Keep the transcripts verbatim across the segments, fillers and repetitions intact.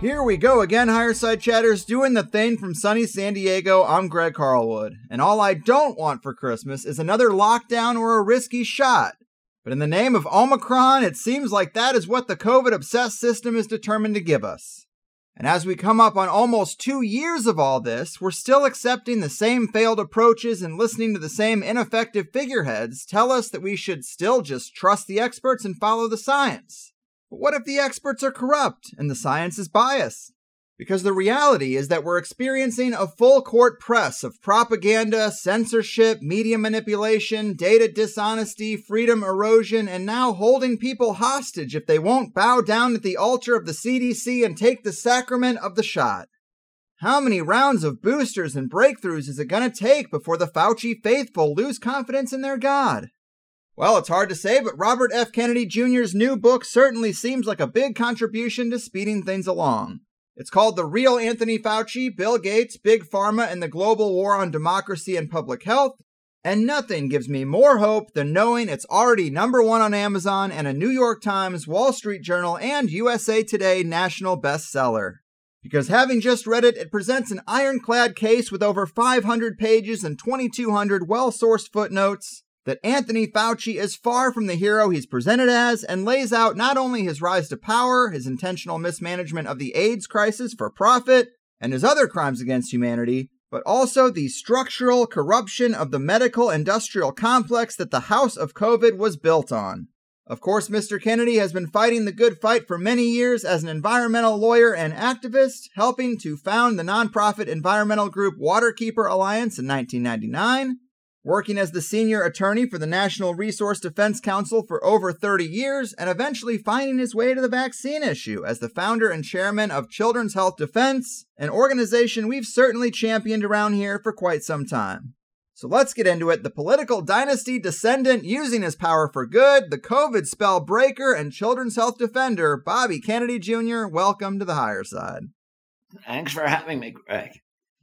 Here we go again, Higher Side Chatters, doing the thing from sunny San Diego. I'm Greg Carlwood, and all I don't want for Christmas is another lockdown or a risky shot. But in the name of Omicron, it seems like that is what the COVID-obsessed system is determined to give us. And as we come up on almost two years of all this, we're still accepting the same failed approaches and listening to the same ineffective figureheads tell us that we should still just trust the experts and follow the science. But what if the experts are corrupt and the science is biased? Because the reality is that we're experiencing a full court press of propaganda, censorship, media manipulation, data dishonesty, freedom erosion, and now holding people hostage if they won't bow down at the altar of the C D C and take the sacrament of the shot. How many rounds of boosters and breakthroughs is it going to take before the Fauci faithful lose confidence in their God? Well, it's hard to say, but Robert F. Kennedy Junior's new book certainly seems like a big contribution to speeding things along. It's called The Real Anthony Fauci: Bill Gates, Big Pharma, and the Global War on Democracy and Public Health, and nothing gives me more hope than knowing it's already number one on Amazon and a New York Times, Wall Street Journal, and U S A Today national bestseller. Because having just read it, it presents an ironclad case with over five hundred pages and twenty-two hundred well-sourced footnotes that Anthony Fauci is far from the hero he's presented as, and lays out not only his rise to power, his intentional mismanagement of the AIDS crisis for profit, and his other crimes against humanity, but also the structural corruption of the medical industrial complex that the House of COVID was built on. Of course, Mister Kennedy has been fighting the good fight for many years as an environmental lawyer and activist, helping to found the nonprofit environmental group Waterkeeper Alliance in nineteen ninety-nine, working as the senior attorney for the National Resource Defense Council for over thirty years, and eventually finding his way to the vaccine issue as the founder and chairman of Children's Health Defense, an organization we've certainly championed around here for quite some time. So let's get into it. The political dynasty descendant using his power for good, the COVID spell breaker, and Children's Health defender, Bobby Kennedy Junior, welcome to the Higher Side. Thanks for having me, Greg.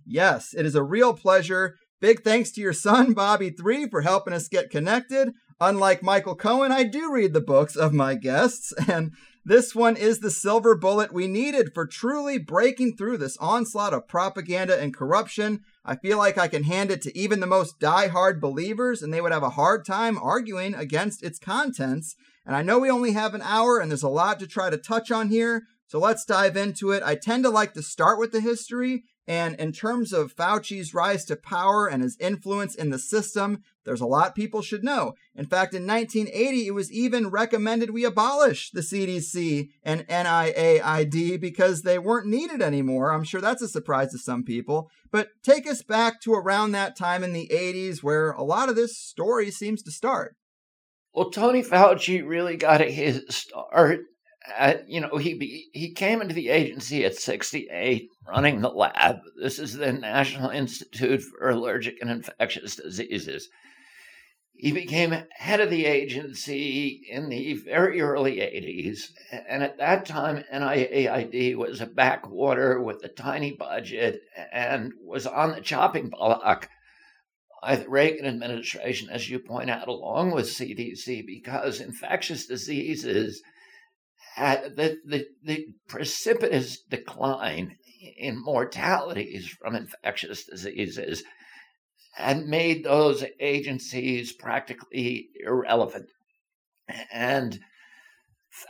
Yes, it is a real pleasure. Big thanks to your son, Bobby three, for helping us get connected. Unlike Michael Cohen, I do read the books of my guests, and this one is the silver bullet we needed for truly breaking through this onslaught of propaganda and corruption. I feel like I can hand it to even the most die-hard believers, and they would have a hard time arguing against its contents. And I know we only have an hour, and there's a lot to try to touch on here, so let's dive into it. I tend to like to start with the history. And in terms of Fauci's rise to power and his influence in the system, there's a lot people should know. In fact, in nineteen eighty, it was even recommended we abolish the C D C and N I A I D because they weren't needed anymore. I'm sure that's a surprise to some people. But take us back to around that time in the eighties where a lot of this story seems to start. Well, Tony Fauci really got his start. Uh, you know, he he came into the agency at sixty-eight, running the lab. This is the National Institute for Allergic and Infectious Diseases. He became head of the agency in the very early eighties. And at that time, N I A I D was a backwater with a tiny budget and was on the chopping block by the Reagan administration, as you point out, along with C D C, because infectious diseases Uh, the, the, the precipitous decline in mortalities from infectious diseases had made those agencies practically irrelevant. And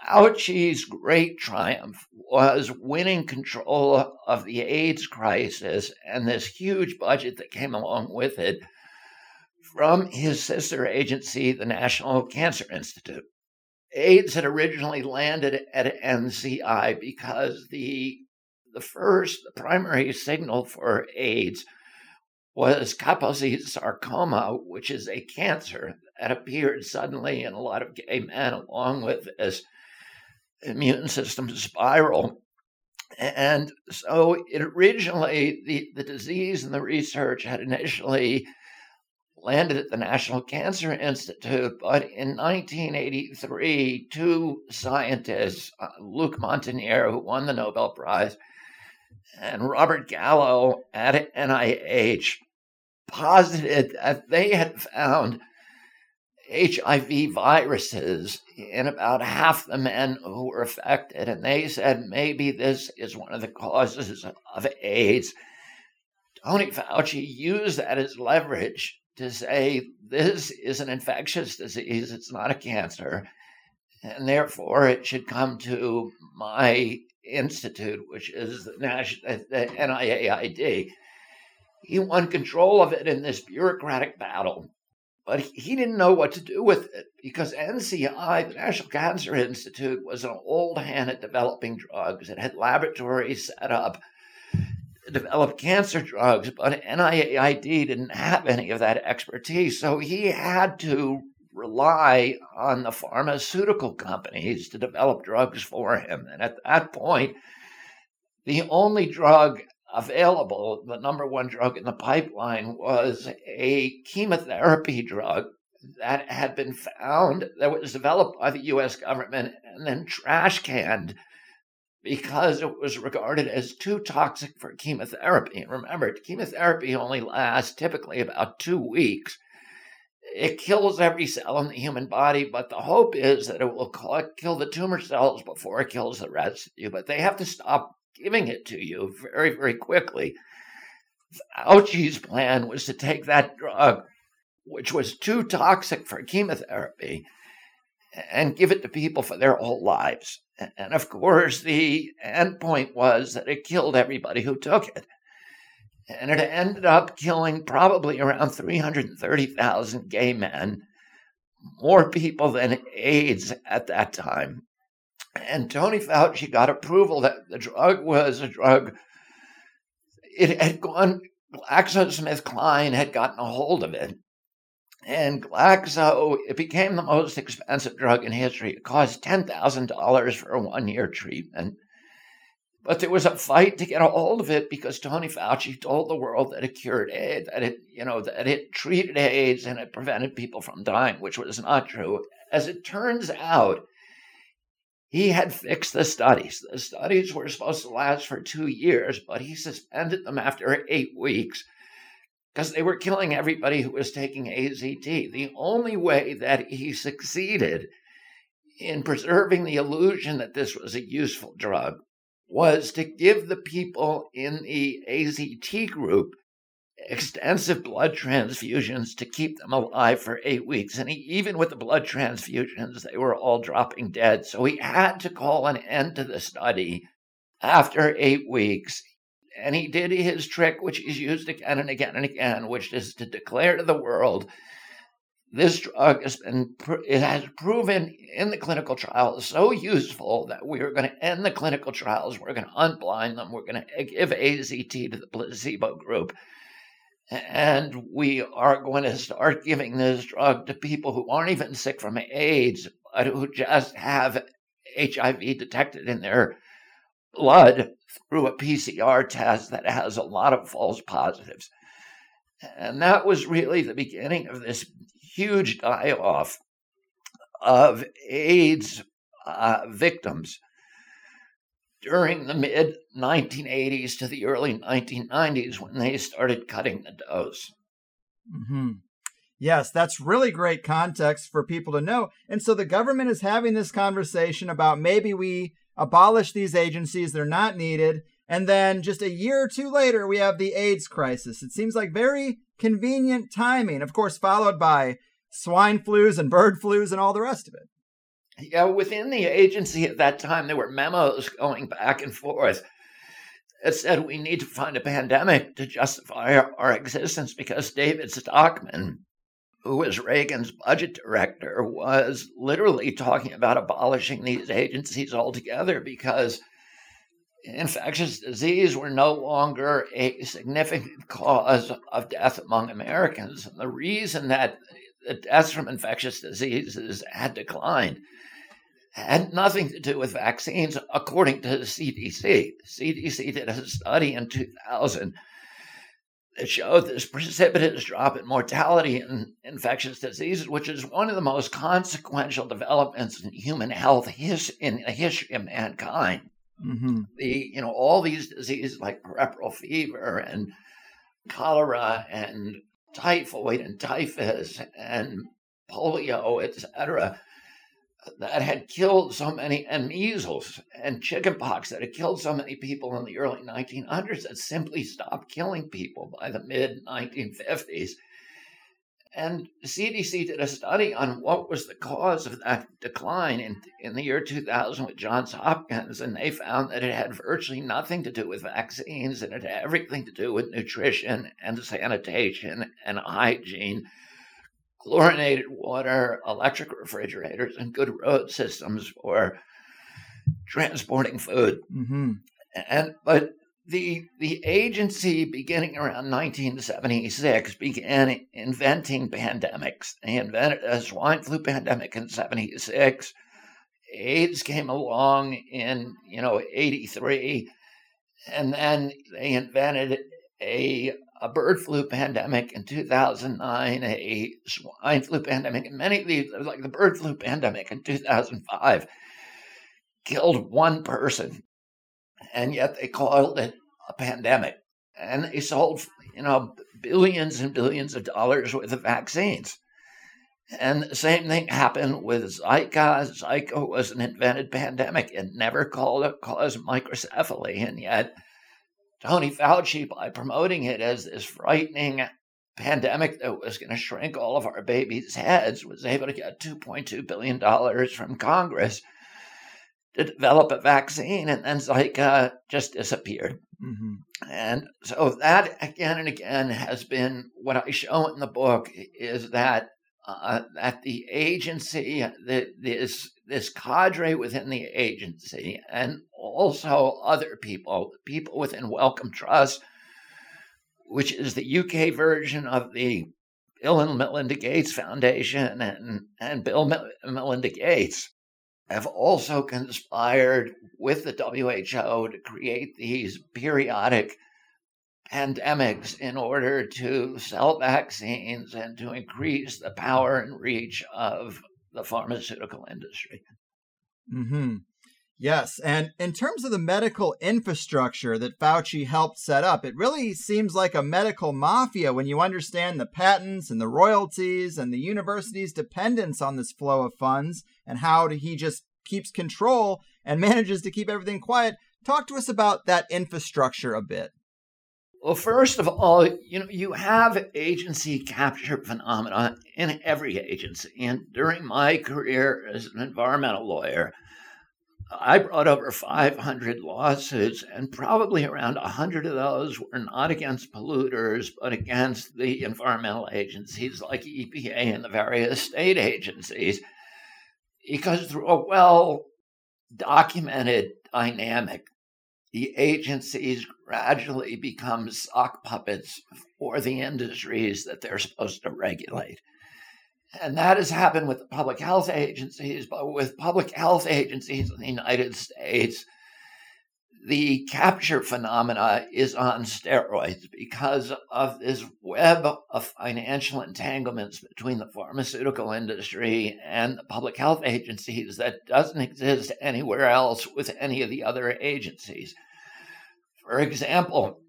Fauci's great triumph was winning control of the AIDS crisis and this huge budget that came along with it from his sister agency, the National Cancer Institute. AIDS had originally landed at N C I because the the first the primary signal for AIDS was Kaposi's sarcoma, which is a cancer that appeared suddenly in a lot of gay men, along with this immune system spiral. And so it originally, the, the disease and the research had initially landed at the National Cancer Institute, but in nineteen eighty-three, two scientists, uh, Luc Montagnier, who won the Nobel Prize, and Robert Gallo at N I H, posited that they had found H I V viruses in about half the men who were affected. And they said, maybe this is one of the causes of AIDS. Tony Fauci used that as leverage to say, this is an infectious disease, it's not a cancer, and therefore it should come to my institute, which is the national, the N I A I D. He won control of it in this bureaucratic battle, but he didn't know what to do with it because N C I, the National Cancer Institute, was an old hand at developing drugs. It had laboratories set up to develop cancer drugs, but N I A I D didn't have any of that expertise. So he had to rely on the pharmaceutical companies to develop drugs for him. And at that point, the only drug available, the number one drug in the pipeline, was a chemotherapy drug that had been found that was developed by the U S government and then trash canned because it was regarded as too toxic for chemotherapy. And remember, chemotherapy only lasts typically about two weeks. It kills every cell in the human body, but the hope is that it will kill the tumor cells before it kills the rest of you. But they have to stop giving it to you very, very quickly. Fauci's plan was to take that drug, which was too toxic for chemotherapy, and give it to people for their whole lives. And of course, the end point was that it killed everybody who took it. And it ended up killing probably around three hundred thirty thousand gay men, more people than AIDS at that time. And Tony Fauci got approval that the drug was a drug. It had gone, GlaxoSmithKline had gotten a hold of it. And Glaxo, it became the most expensive drug in history. It cost ten thousand dollars for a one-year treatment. But there was a fight to get a hold of it because Tony Fauci told the world that it cured AIDS, that it, you know, that it treated AIDS and it prevented people from dying, which was not true. As it turns out, he had fixed the studies. The studies were supposed to last for two years, but he suspended them after eight weeks because they were killing everybody who was taking A Z T. The only way that he succeeded in preserving the illusion that this was a useful drug was to give the people in the A Z T group extensive blood transfusions to keep them alive for eight weeks. And he, even with the blood transfusions, they were all dropping dead. So he had to call an end to the study after eight weeks. And he did his trick, which he's used again and again and again, which is to declare to the world, this drug has been, it has proven in the clinical trials so useful that we are going to end the clinical trials. We're going to unblind them. We're going to give A Z T to the placebo group. And we are going to start giving this drug to people who aren't even sick from AIDS, but who just have H I V detected in their blood through a P C R test that has a lot of false positives. And that was really the beginning of this huge die-off of AIDS uh, victims during the mid nineteen eighties to the early nineteen nineties when they started cutting the dose. Mm-hmm. Yes, that's really great context for people to know. And so the government is having this conversation about maybe we abolish these agencies, they're not needed. And then just a year or two later, we have the AIDS crisis. It seems like very convenient timing, of course, followed by swine flus and bird flus and all the rest of it. Yeah, within the agency at that time, there were memos going back and forth that said we need to find a pandemic to justify our, our existence because David Stockman, who was Reagan's budget director, was literally talking about abolishing these agencies altogether because infectious disease were no longer a significant cause of death among Americans. And the reason that the deaths from infectious diseases had declined had nothing to do with vaccines, according to the C D C. The C D C did a study in two thousand that showed this precipitous drop in mortality in infectious diseases, which is one of the most consequential developments in human health his, in the history of mankind. Mm-hmm. The, you know, all these diseases like puerperal fever and cholera and typhoid and typhus and polio, et cetera, that had killed so many, and measles and chickenpox that had killed so many people in the early nineteen hundreds, that simply stopped killing people by the mid nineteen fifties. And C D C did a study on what was the cause of that decline in, in the year two thousand with Johns Hopkins, and they found that it had virtually nothing to do with vaccines, and it had everything to do with nutrition and sanitation and hygiene, chlorinated water, electric refrigerators, and good road systems for transporting food. Mm-hmm. And but the the agency, beginning around nineteen seventy-six, began inventing pandemics. They invented a swine flu pandemic in seventy-six. AIDS came along in you know eighty-three, and then they invented a a bird flu pandemic in two thousand nine, a swine flu pandemic, and many of these, like the bird flu pandemic in two thousand five, killed one person, and yet they called it a pandemic. And they sold, you know, billions and billions of dollars worth of vaccines. And the same thing happened with Zika. Zika was an invented pandemic. It never called it, caused microcephaly, and yet Tony Fauci, by promoting it as this frightening pandemic that was going to shrink all of our babies' heads, was able to get two point two billion dollars from Congress to develop a vaccine, and then Zika just disappeared. Mm-hmm. And so that, again and again, has been what I show in the book, is that uh, that the agency, the, this this cadre within the agency, and also other people, people within Wellcome Trust, which is the U K version of the Bill and Melinda Gates Foundation and, and Bill and Melinda Gates, have also conspired with the W H O to create these periodic pandemics in order to sell vaccines and to increase the power and reach of the pharmaceutical industry. Mm-hmm. Yes, and in terms of the medical infrastructure that Fauci helped set up, it really seems like a medical mafia when you understand the patents and the royalties and the university's dependence on this flow of funds and how he just keeps control and manages to keep everything quiet. Talk to us about that infrastructure a bit. Well, first of all, you know, you have agency capture phenomena in every agency. And during my career as an environmental lawyer, I brought over five hundred lawsuits, and probably around one hundred of those were not against polluters, but against the environmental agencies like E P A and the various state agencies, because through a well-documented dynamic, the agencies gradually become sock puppets for the industries that they're supposed to regulate. And that has happened with the public health agencies, but with public health agencies in the United States, the capture phenomena is on steroids because of this web of financial entanglements between the pharmaceutical industry and the public health agencies that doesn't exist anywhere else with any of the other agencies. For example,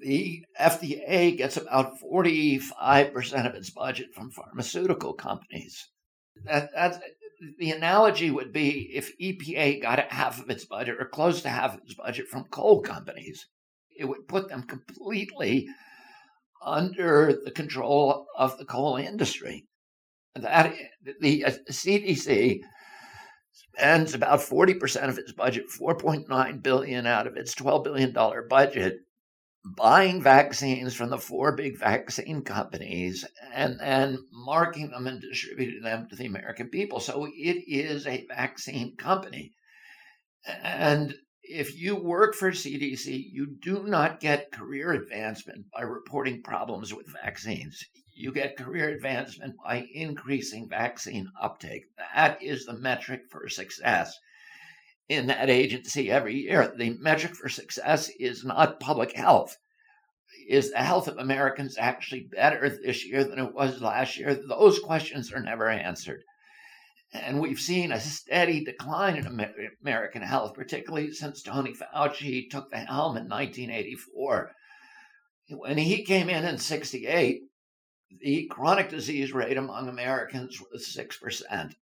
the F D A gets about forty-five percent of its budget from pharmaceutical companies. That, that's, the analogy would be if E P A got half of its budget or close to half of its budget from coal companies, it would put them completely under the control of the coal industry. That the C D C spends about forty percent of its budget, four point nine billion dollars out of its twelve billion dollars budget, buying vaccines from the four big vaccine companies and then marking them and distributing them to the American people. So it is a vaccine company. And if you work for C D C, you do not get career advancement by reporting problems with vaccines. you get career advancement by increasing vaccine uptake. That is the metric for success in that agency every year. The metric for success is not public health. Is the health of Americans actually better this year than it was last year? Those questions are never answered. And we've seen a steady decline in American health, particularly since Tony Fauci took the helm in nineteen eighty-four. When he came in in sixty-eight, the chronic disease rate among Americans was six percent.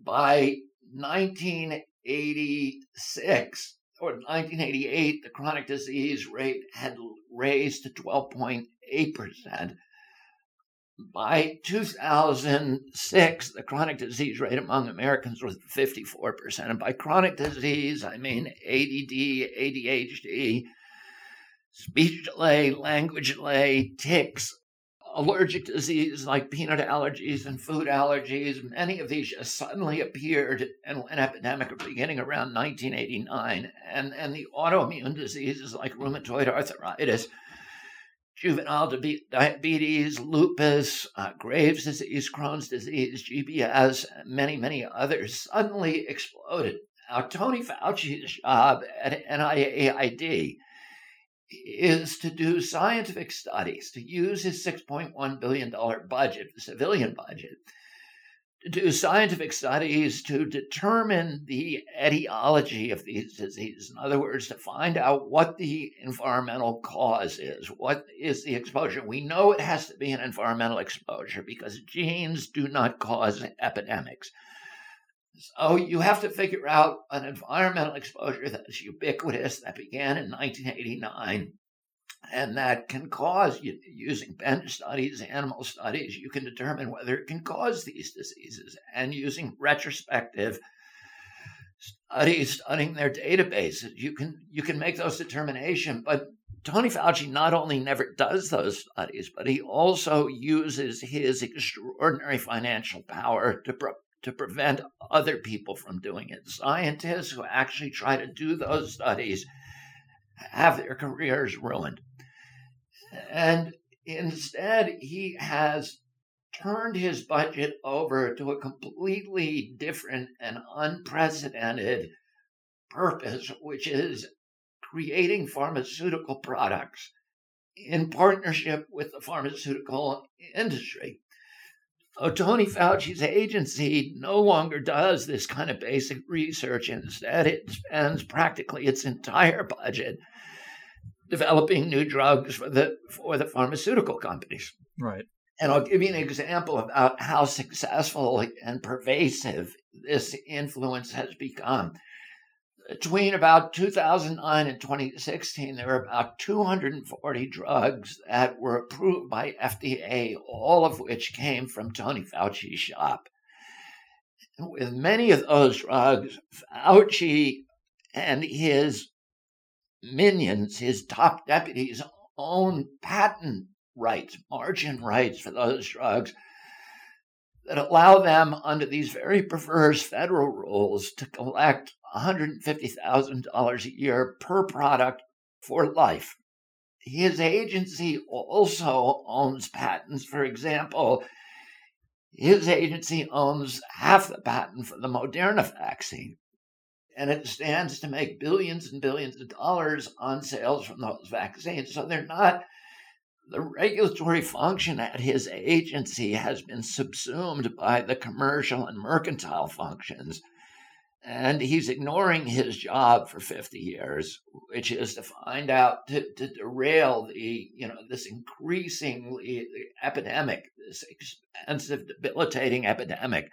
By nineteen eighty-six or nineteen eighty-eight, the chronic disease rate had raised to twelve point eight percent. By two thousand six, the chronic disease rate among Americans was fifty-four percent. And by chronic disease, I mean A D D, A D H D, speech delay, language delay, tics, allergic disease like peanut allergies and food allergies. Many of these just suddenly appeared and an epidemic beginning around nineteen eighty-nine. And, and the autoimmune diseases like rheumatoid arthritis, juvenile diabetes, lupus, uh, Graves' disease, Crohn's disease, G B S, and many, many others suddenly exploded. Now, Tony Fauci's job at N I A I D is to do scientific studies, to use his six point one billion dollars budget, the civilian budget, to do scientific studies to determine the etiology of these diseases. In other words, to find out what the environmental cause is. What is the exposure? We know it has to be an environmental exposure because genes do not cause epidemics. So you have to figure out an environmental exposure that is ubiquitous, that began in nineteen eighty-nine, and that can cause, using bench studies, animal studies, you can determine whether it can cause these diseases. And using retrospective studies, studying their databases, you can you can make those determinations. But Tony Fauci not only never does those studies, but he also uses his extraordinary financial power to pro- to prevent other people from doing it. Scientists who actually try to do those studies have their careers ruined. And instead, he has turned his budget over to a completely different and unprecedented purpose, which is creating pharmaceutical products in partnership with the pharmaceutical industry. So Tony Fauci's agency no longer does this kind of basic research. Instead, it spends practically its entire budget developing new drugs for the for the pharmaceutical companies. Right. And I'll give you an example about how successful and pervasive this influence has become. Between about two thousand nine and twenty sixteen, there were about two hundred forty drugs that were approved by F D A, all of which came from Tony Fauci's shop. And with many of those drugs, Fauci and his minions, his top deputies, own patent rights, margin rights for those drugs that allow them, under these very perverse federal rules, to collect one hundred fifty thousand dollars a year per product for life. His agency also owns patents. For example, his agency owns half the patent for the Moderna vaccine, and it stands to make billions and billions of dollars on sales from those vaccines. So they're not, the regulatory function at his agency has been subsumed by the commercial and mercantile functions. And he's ignoring his job for fifty years, which is to find out, to, to derail the, you know, this increasingly epidemic, this expensive, debilitating epidemic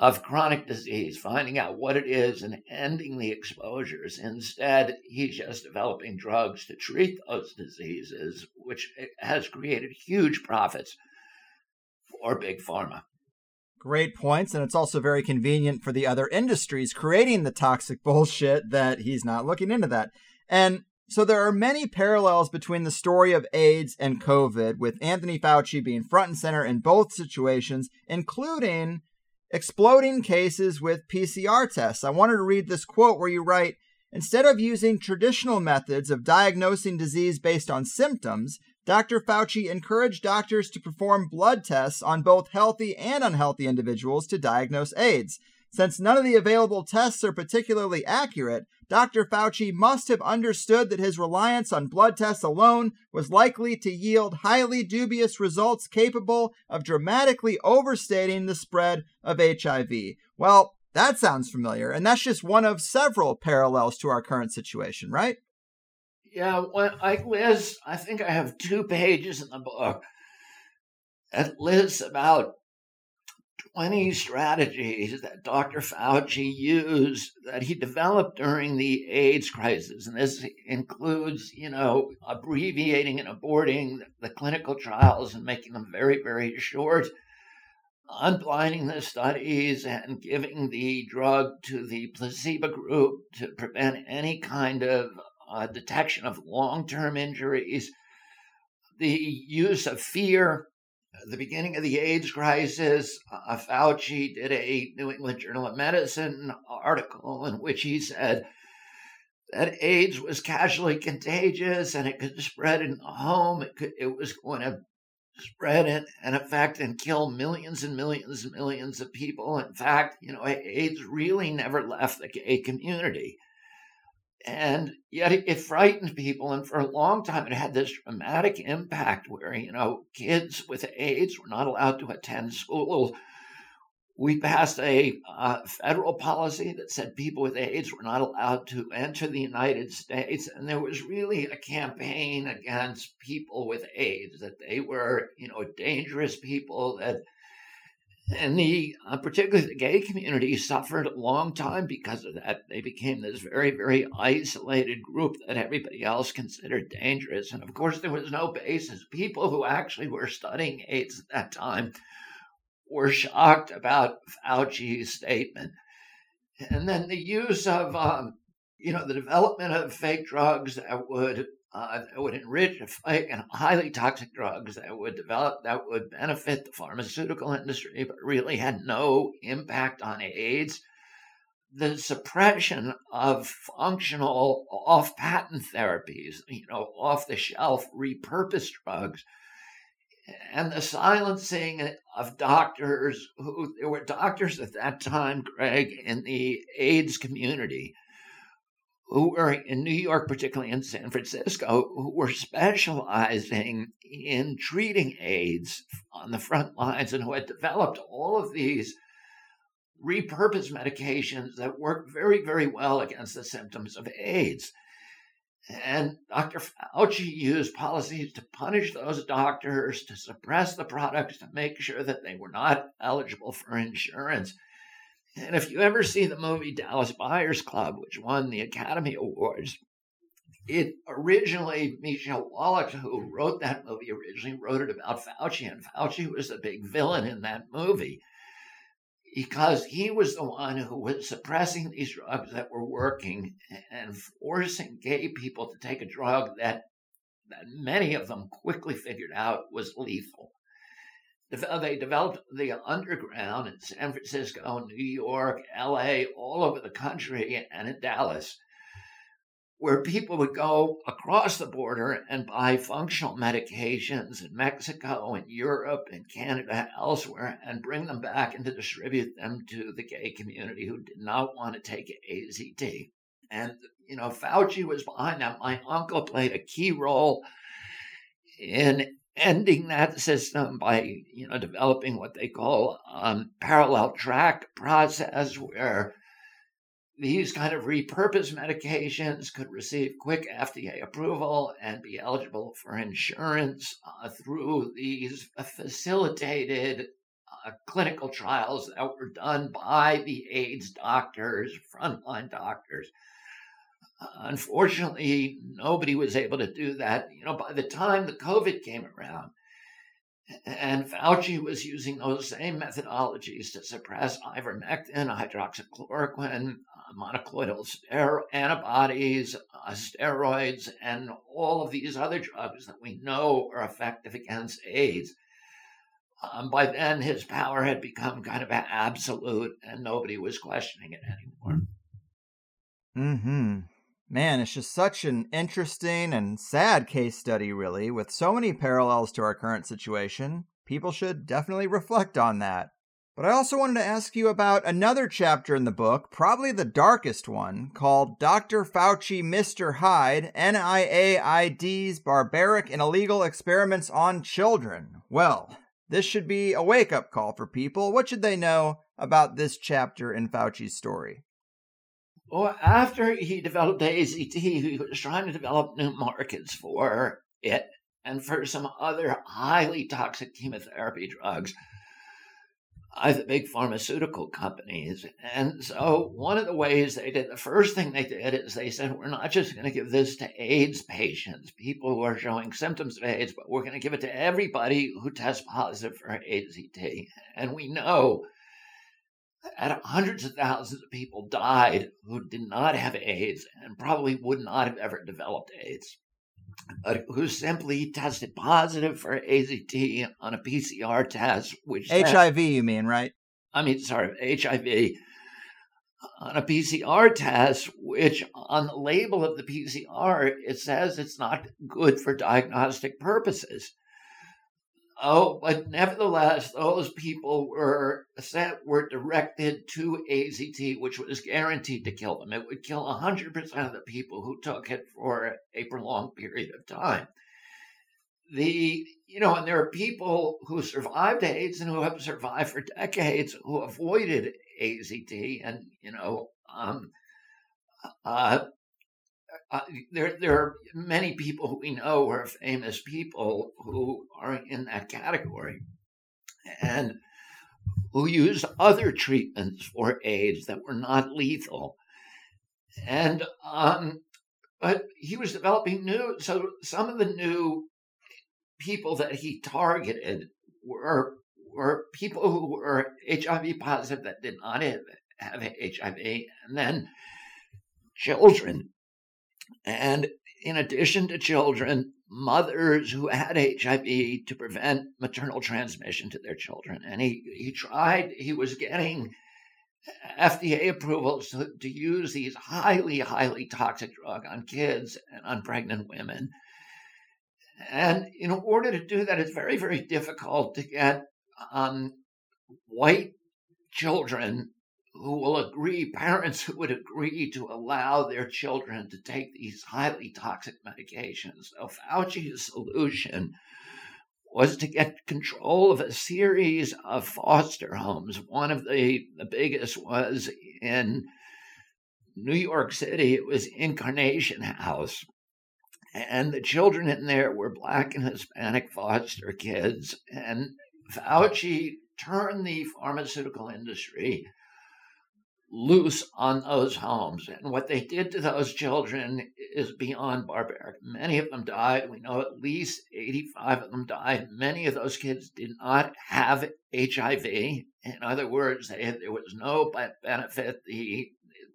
of chronic disease, finding out what it is and ending the exposures. Instead, he's just developing drugs to treat those diseases, which has created huge profits for Big Pharma. Great points, and it's also very convenient for the other industries creating the toxic bullshit that he's not looking into that. And so there are many parallels between the story of AIDS and COVID, with Anthony Fauci being front and center in both situations, including exploding cases with P C R tests. I wanted to read this quote where you write, "Instead of using traditional methods of diagnosing disease based on symptoms, Doctor Fauci encouraged doctors to perform blood tests on both healthy and unhealthy individuals to diagnose AIDS. Since none of the available tests are particularly accurate, Doctor Fauci must have understood that his reliance on blood tests alone was likely to yield highly dubious results capable of dramatically overstating the spread of H I V. Well, that sounds familiar, and that's just one of several parallels to our current situation, right? Yeah, well, like Liz, I think I have two pages in the book that lists about twenty strategies that Doctor Fauci used that he developed during the AIDS crisis. And this includes, you know, abbreviating and aborting the clinical trials and making them very, very short, unblinding the studies and giving the drug to the placebo group to prevent any kind of uh, detection of long-term injuries, the use of fear. At the beginning of the AIDS crisis, uh, Fauci did a New England Journal of Medicine article in which he said that AIDS was casually contagious and it could spread in the home. It, could, it was going to spread and, and affect and kill millions and millions and millions of people. In fact, you know, AIDS really never left the gay community. And yet it frightened people. And for a long time, it had this dramatic impact where, you know, kids with AIDS were not allowed to attend school. We passed a uh, federal policy that said people with AIDS were not allowed to enter the United States. And there was really a campaign against people with AIDS, that they were, you know, dangerous people, that And the uh, particularly the gay community suffered a long time because of that. They became this very, very isolated group that everybody else considered dangerous. And of course, there was no basis. People who actually were studying AIDS at that time were shocked about Fauci's statement. And then the use of, um, you know, the development of fake drugs that would Uh, that would enrich and highly toxic drugs that would develop, that would benefit the pharmaceutical industry, but really had no impact on AIDS. The suppression of functional off-patent therapies, you know, off-the-shelf repurposed drugs, and the silencing of doctors who, there were doctors at that time, Greg, in the AIDS community, who were in New York, particularly in San Francisco, who were specializing in treating AIDS on the front lines and who had developed all of these repurposed medications that worked very, very well against the symptoms of AIDS. And Doctor Fauci used policies to punish those doctors, to suppress the products, to make sure that they were not eligible for insurance. And if you ever see the movie Dallas Buyers Club, which won the Academy Awards, it originally, Michelle Wallach, who wrote that movie originally, wrote it about Fauci, and Fauci was the big villain in that movie because he was the one who was suppressing these drugs that were working and forcing gay people to take a drug that, that many of them quickly figured out was lethal. They developed the underground in San Francisco, New York, L A, all over the country, and in Dallas, where people would go across the border and buy functional medications in Mexico, in Europe, in Canada, elsewhere, and bring them back and to distribute them to the gay community who did not want to take A Z T. And, you know, Fauci was behind that. My uncle played a key role in ending that system by, you know, developing what they call um, parallel track process, where these kind of repurposed medications could receive quick F D A approval and be eligible for insurance uh, through these facilitated uh, clinical trials that were done by the AIDS doctors, frontline doctors. Unfortunately, nobody was able to do that. You know, by the time the COVID came around, and Fauci was using those same methodologies to suppress ivermectin, hydroxychloroquine, monoclonal stero- antibodies, uh, steroids, and all of these other drugs that we know are effective against AIDS. Um, by then, his power had become kind of absolute, and nobody was questioning it anymore. Mm-hmm. Man, it's just such an interesting and sad case study, really, with so many parallels to our current situation. People should definitely reflect on that. But I also wanted to ask you about another chapter in the book, probably the darkest one, called Doctor Fauci, Mister Hyde, N I A I D's Barbaric and Illegal Experiments on Children. Well, this should be a wake-up call for people. What should they know about this chapter in Fauci's story? Well, after he developed A Z T, he was trying to develop new markets for it and for some other highly toxic chemotherapy drugs by the big pharmaceutical companies. And so one of the ways they did, the first thing they did is they said, we're not just going to give this to AIDS patients, people who are showing symptoms of AIDS, but we're going to give it to everybody who tests positive for A Z T. And we know that hundreds of thousands of people died who did not have AIDS and probably would not have ever developed AIDS, but who simply tested positive for A Z T on a P C R test, which H I V, then, you mean, right? I mean, sorry, H I V on a P C R test, which on the label of the P C R, it says it's not good for diagnostic purposes. Oh, but nevertheless, those people were sent, were directed to A Z T, which was guaranteed to kill them. It would kill one hundred percent of the people who took it for a prolonged period of time. The, you know, and there are people who survived AIDS and who have survived for decades who avoided A Z T, and, you know, um, uh, Uh, there, there are many people who we know are famous people who are in that category and who used other treatments for AIDS that were not lethal. And um, but he was developing new, so some of the new people that he targeted were were people who were H I V positive that did not have, have H I V, and then children. And in addition to children, mothers who had H I V to prevent maternal transmission to their children. And he, he tried, he was getting F D A approvals to, to use these highly, highly toxic drugs on kids and on pregnant women. And in order to do that, it's very, very difficult to get um, white children who will agree, parents who would agree to allow their children to take these highly toxic medications. So Fauci's solution was to get control of a series of foster homes. One of the, the biggest was in New York City. It was Incarnation House. And the children in there were Black and Hispanic foster kids. And Fauci turned the pharmaceutical industry loose on those homes. And what they did to those children is beyond barbaric. Many of them died. We know at least eighty-five of them died. Many of those kids did not have H I V. In other words, they had, there was no benefit, the,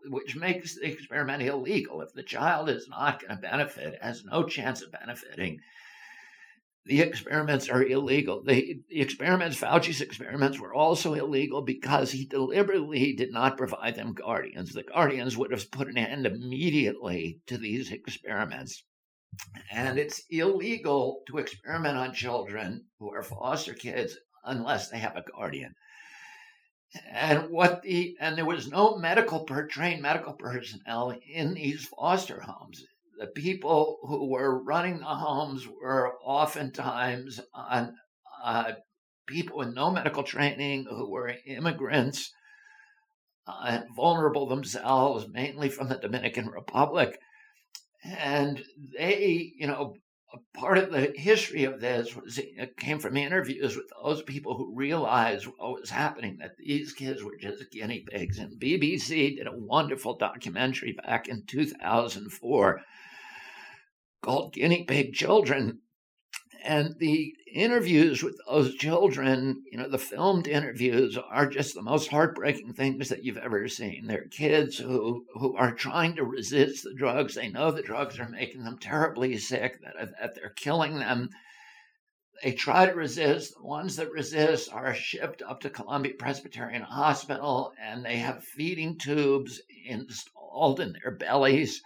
which makes the experiment illegal. If the child is not going to benefit, has no chance of benefiting, the experiments are illegal. The, the experiments, Fauci's experiments, were also illegal because he deliberately did not provide them guardians. The guardians would have put an end immediately to these experiments. And it's illegal to experiment on children who are foster kids unless they have a guardian. And what the and there was no medical per, trained medical personnel in these foster homes. The people who were running the homes were oftentimes on, uh, people with no medical training who were immigrants, uh, vulnerable themselves, mainly from the Dominican Republic. And they, you know, part of the history of this was, it came from interviews with those people who realized what was happening, that these kids were just guinea pigs. And B B C did a wonderful documentary back in two thousand four called Guinea Pig Children. And the interviews with those children, you know, the filmed interviews are just the most heartbreaking things that you've ever seen. They're kids who, who are trying to resist the drugs. They know the drugs are making them terribly sick, that, that they're killing them. They try to resist. The ones that resist are shipped up to Columbia Presbyterian Hospital, and they have feeding tubes installed in their bellies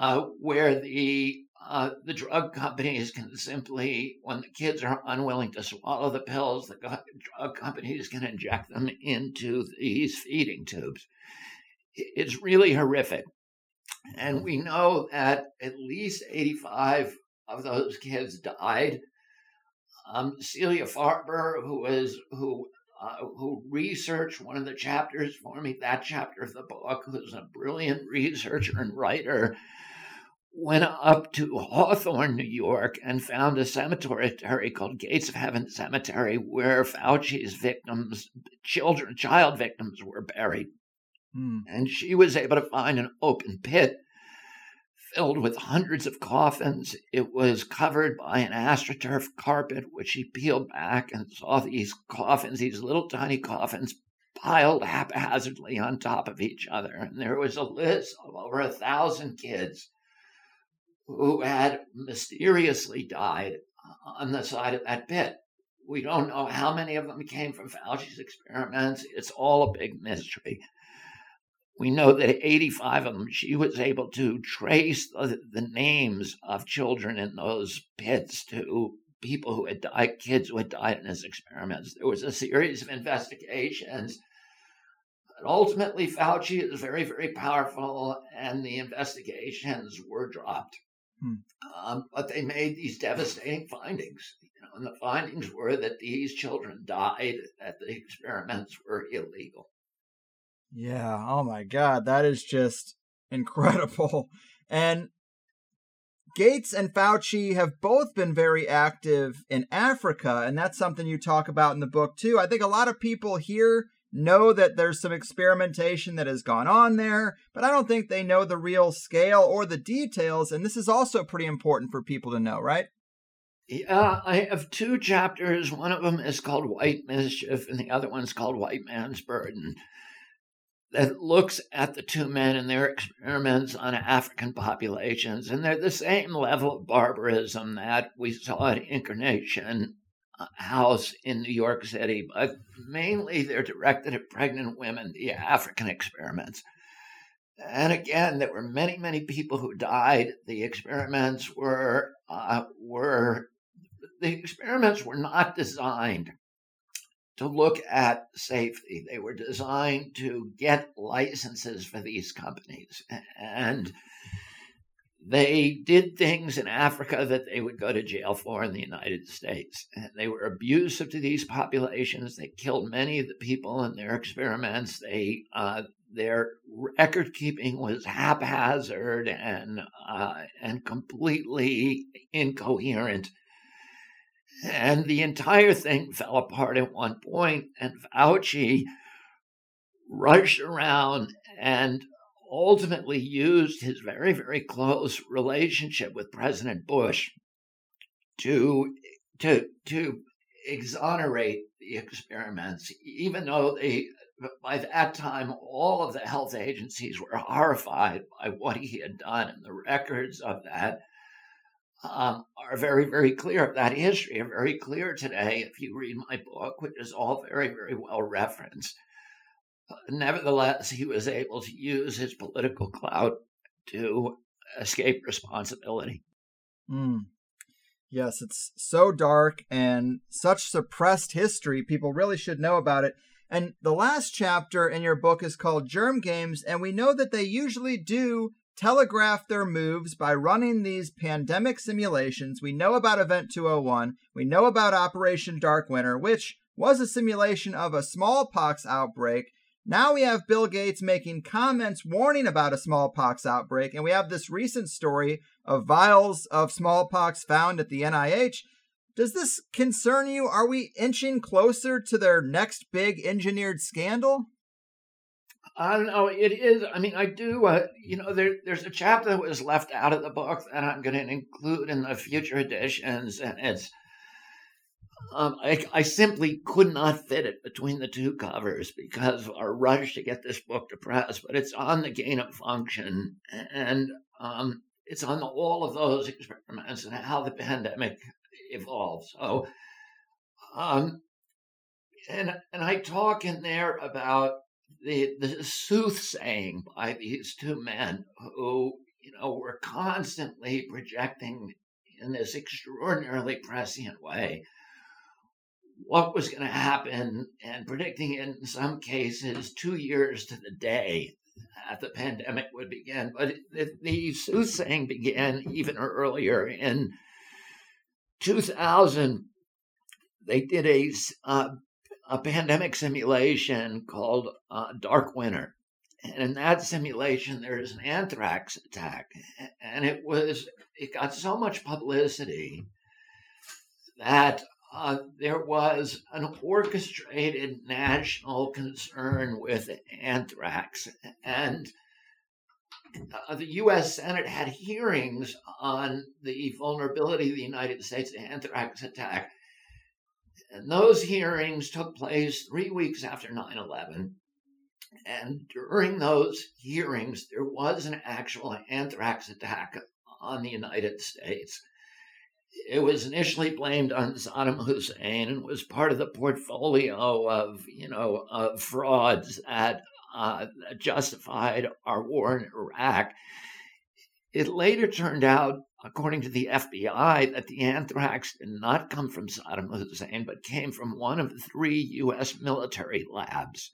uh, where the uh, the drug companies can simply, when the kids are unwilling to swallow the pills, the drug companies can inject them into these feeding tubes. It's really horrific. And we know that at least eighty-five of those kids died. Um, Celia Farber, who was who uh, who researched one of the chapters for me, that chapter of the book, who's a brilliant researcher and writer, went up to Hawthorne, New York, and found a cemetery called Gates of Heaven Cemetery, where Fauci's victims, children, child victims, were buried. Hmm. And she was able to find an open pit filled with hundreds of coffins. It was covered by an astroturf carpet, which she peeled back and saw these coffins, these little tiny coffins, piled haphazardly on top of each other. And there was a list of over a thousand kids who had mysteriously died on the side of that pit. We don't know how many of them came from Fauci's experiments. It's all a big mystery. We know that eighty-five of them, she was able to trace the, the names of children in those pits to people who had died, kids who had died in his experiments. There was a series of investigations. But ultimately, Fauci is very, very powerful, and the investigations were dropped. Hmm. Um, but they made these devastating findings. You know, and the findings were that these children died, that the experiments were illegal. Yeah. Oh my God. That is just incredible. And Gates and Fauci have both been very active in Africa. And that's something you talk about in the book too. I think a lot of people here know that there's some experimentation that has gone on there, but I don't think they know the real scale or the details. And this is also pretty important for people to know, right? Yeah, I have two chapters. One of them is called White Mischief and the other one's called White Man's Burden, that looks at the two men and their experiments on African populations. And they're the same level of barbarism that we saw at Incarnation House in New York City, but mainly they're directed at pregnant women, the African experiments. And again, there were many, many people who died. The experiments were, uh, were, the experiments were not designed to look at safety. They were designed to get licenses for these companies. And they did things in Africa that they would go to jail for in the United States. And they were abusive to these populations. They killed many of the people in their experiments. They uh, their record keeping was haphazard and uh, and completely incoherent. And the entire thing fell apart at one point, and Fauci rushed around and ultimately used his very, very close relationship with President Bush to, to, to exonerate the experiments, even though they, by that time, all of the health agencies were horrified by what he had done, and the records of that Um, are very, very clear. That history are very clear today if you read my book, which is all very, very well referenced. Uh, nevertheless, he was able to use his political clout to escape responsibility. Mm. Yes, it's so dark and such suppressed history. People really should know about it. And the last chapter in your book is called Germ Games, and we know that they usually do telegraph their moves by running these pandemic simulations. We know about Event two oh one. We know about Operation Dark Winter, which was a simulation of a smallpox outbreak. Now we have Bill Gates making comments warning about a smallpox outbreak. And we have this recent story of vials of smallpox found at the N I H. Does this concern you? Are we inching closer to their next big engineered scandal? I don't know. It is. I mean, I do. Uh, you know, there, there's a chapter that was left out of the book that I'm going to include in the future editions, and it's um, I, I simply could not fit it between the two covers because of our rush to get this book to press. But it's on the gain of function, and um, it's on the, all of those experiments and how the pandemic evolves. So, um, and and I talk in there about The, the soothsaying by these two men who you know, we're constantly projecting in this extraordinarily prescient way what was going to happen and predicting in some cases two years to the day that the pandemic would begin. But the, the soothsaying began even earlier. In two thousand, they did a, uh, a pandemic simulation called uh, Dark Winter. And in that simulation, there is an anthrax attack. And it was it got so much publicity that uh, there was an orchestrated national concern with anthrax. And uh, the U S Senate had hearings on the vulnerability of the United States to anthrax attack. And those hearings took place three weeks after nine eleven. And during those hearings, there was an actual anthrax attack on the United States. It was initially blamed on Saddam Hussein and was part of the portfolio of, you know, of frauds that, uh, that justified our war in Iraq. It later turned out, according to the F B I, that the anthrax did not come from Saddam Hussein, but came from one of three U S military labs.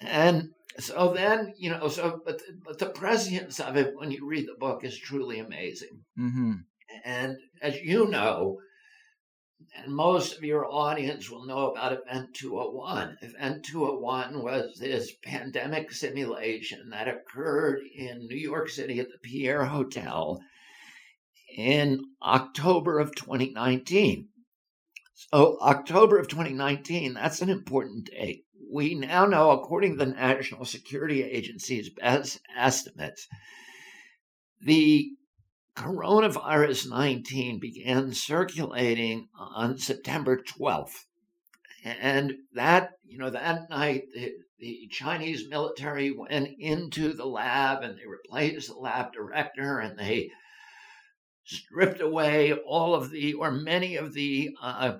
And so then, you know, so but the, but the prescience of it when you read the book is truly amazing. Mm-hmm. And as you know, and most of your audience will know about Event two oh one. Event two oh one was this pandemic simulation that occurred in New York City at the Pierre Hotel in October of twenty nineteen. So October of twenty nineteen, that's an important date. We now know, according to the National Security Agency's best estimates, the coronavirus nineteen began circulating on September twelfth. And that, you know, that night, the, the Chinese military went into the lab and they replaced the lab director and they stripped away all of the, or many of the, uh,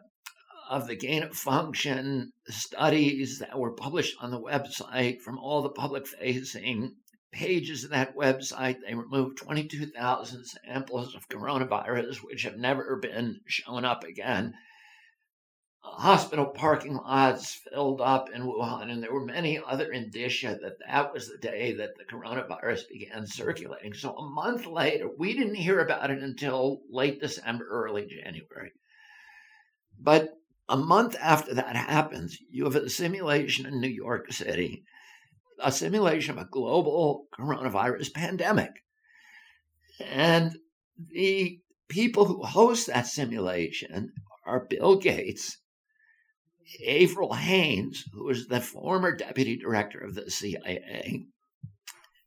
of the gain-of-function studies that were published on the website from all the public-facing pages of that website. They removed twenty-two thousand samples of coronavirus, which have never been shown up again. Hospital parking lots filled up in Wuhan, and there were many other indicia that that was the day that the coronavirus began circulating. So a month later, we didn't hear about it until late December, early January. But a month after that happens, you have a simulation in New York City, a simulation of a global coronavirus pandemic. And the people who host that simulation are Bill Gates, Avril Haines, who is the former deputy director of the C I A,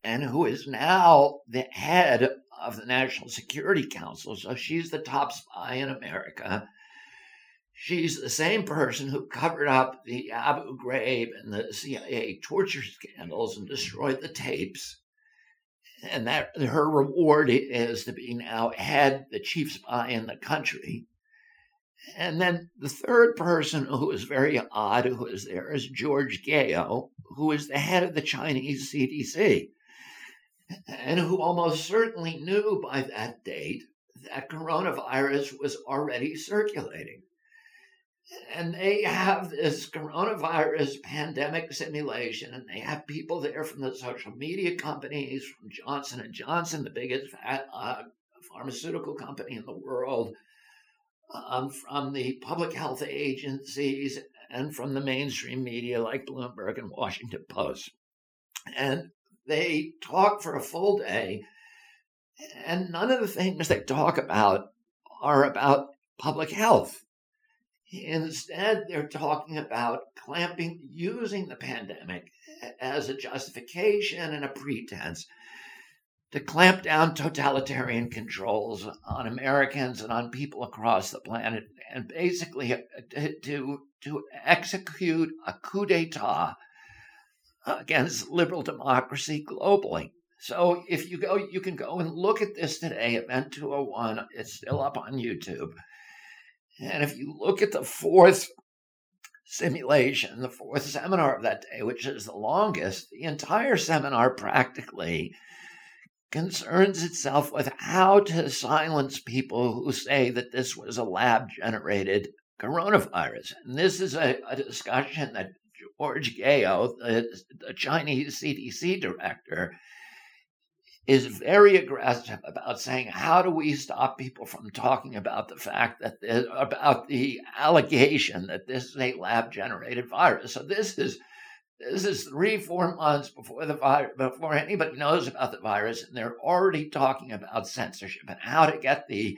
and who is now the head of the National Security Council. So she's the top spy in America. She's the same person who covered up the Abu Ghraib and the C I A torture scandals and destroyed the tapes. And that her reward is to be now head, the chief spy in the country. And then the third person who is very odd who is there is George Gao, who is the head of the Chinese C D C, and who almost certainly knew by that date that coronavirus was already circulating. And they have this coronavirus pandemic simulation, and they have people there from the social media companies, from Johnson and Johnson, the biggest uh, pharmaceutical company in the world, um, from the public health agencies, and from the mainstream media like Bloomberg and Washington Post. And they talk for a full day, and none of the things they talk about are about public health. Instead, they're talking about clamping, using the pandemic as a justification and a pretense to clamp down totalitarian controls on Americans and on people across the planet, and basically to, to execute a coup d'etat against liberal democracy globally. So if you go, you can go and look at this today, Event two oh one, it's still up on YouTube. And if you look at the fourth simulation, the fourth seminar of that day, which is the longest, the entire seminar practically concerns itself with how to silence people who say that this was a lab-generated coronavirus. And this is a, a discussion that George Gao, the, the Chinese C D C director, is very aggressive about saying, how do we stop people from talking about the fact that, this, about the allegation that this is a lab-generated virus? So this is This is three, four months before the virus, before anybody knows about the virus, and they're already talking about censorship and how to get the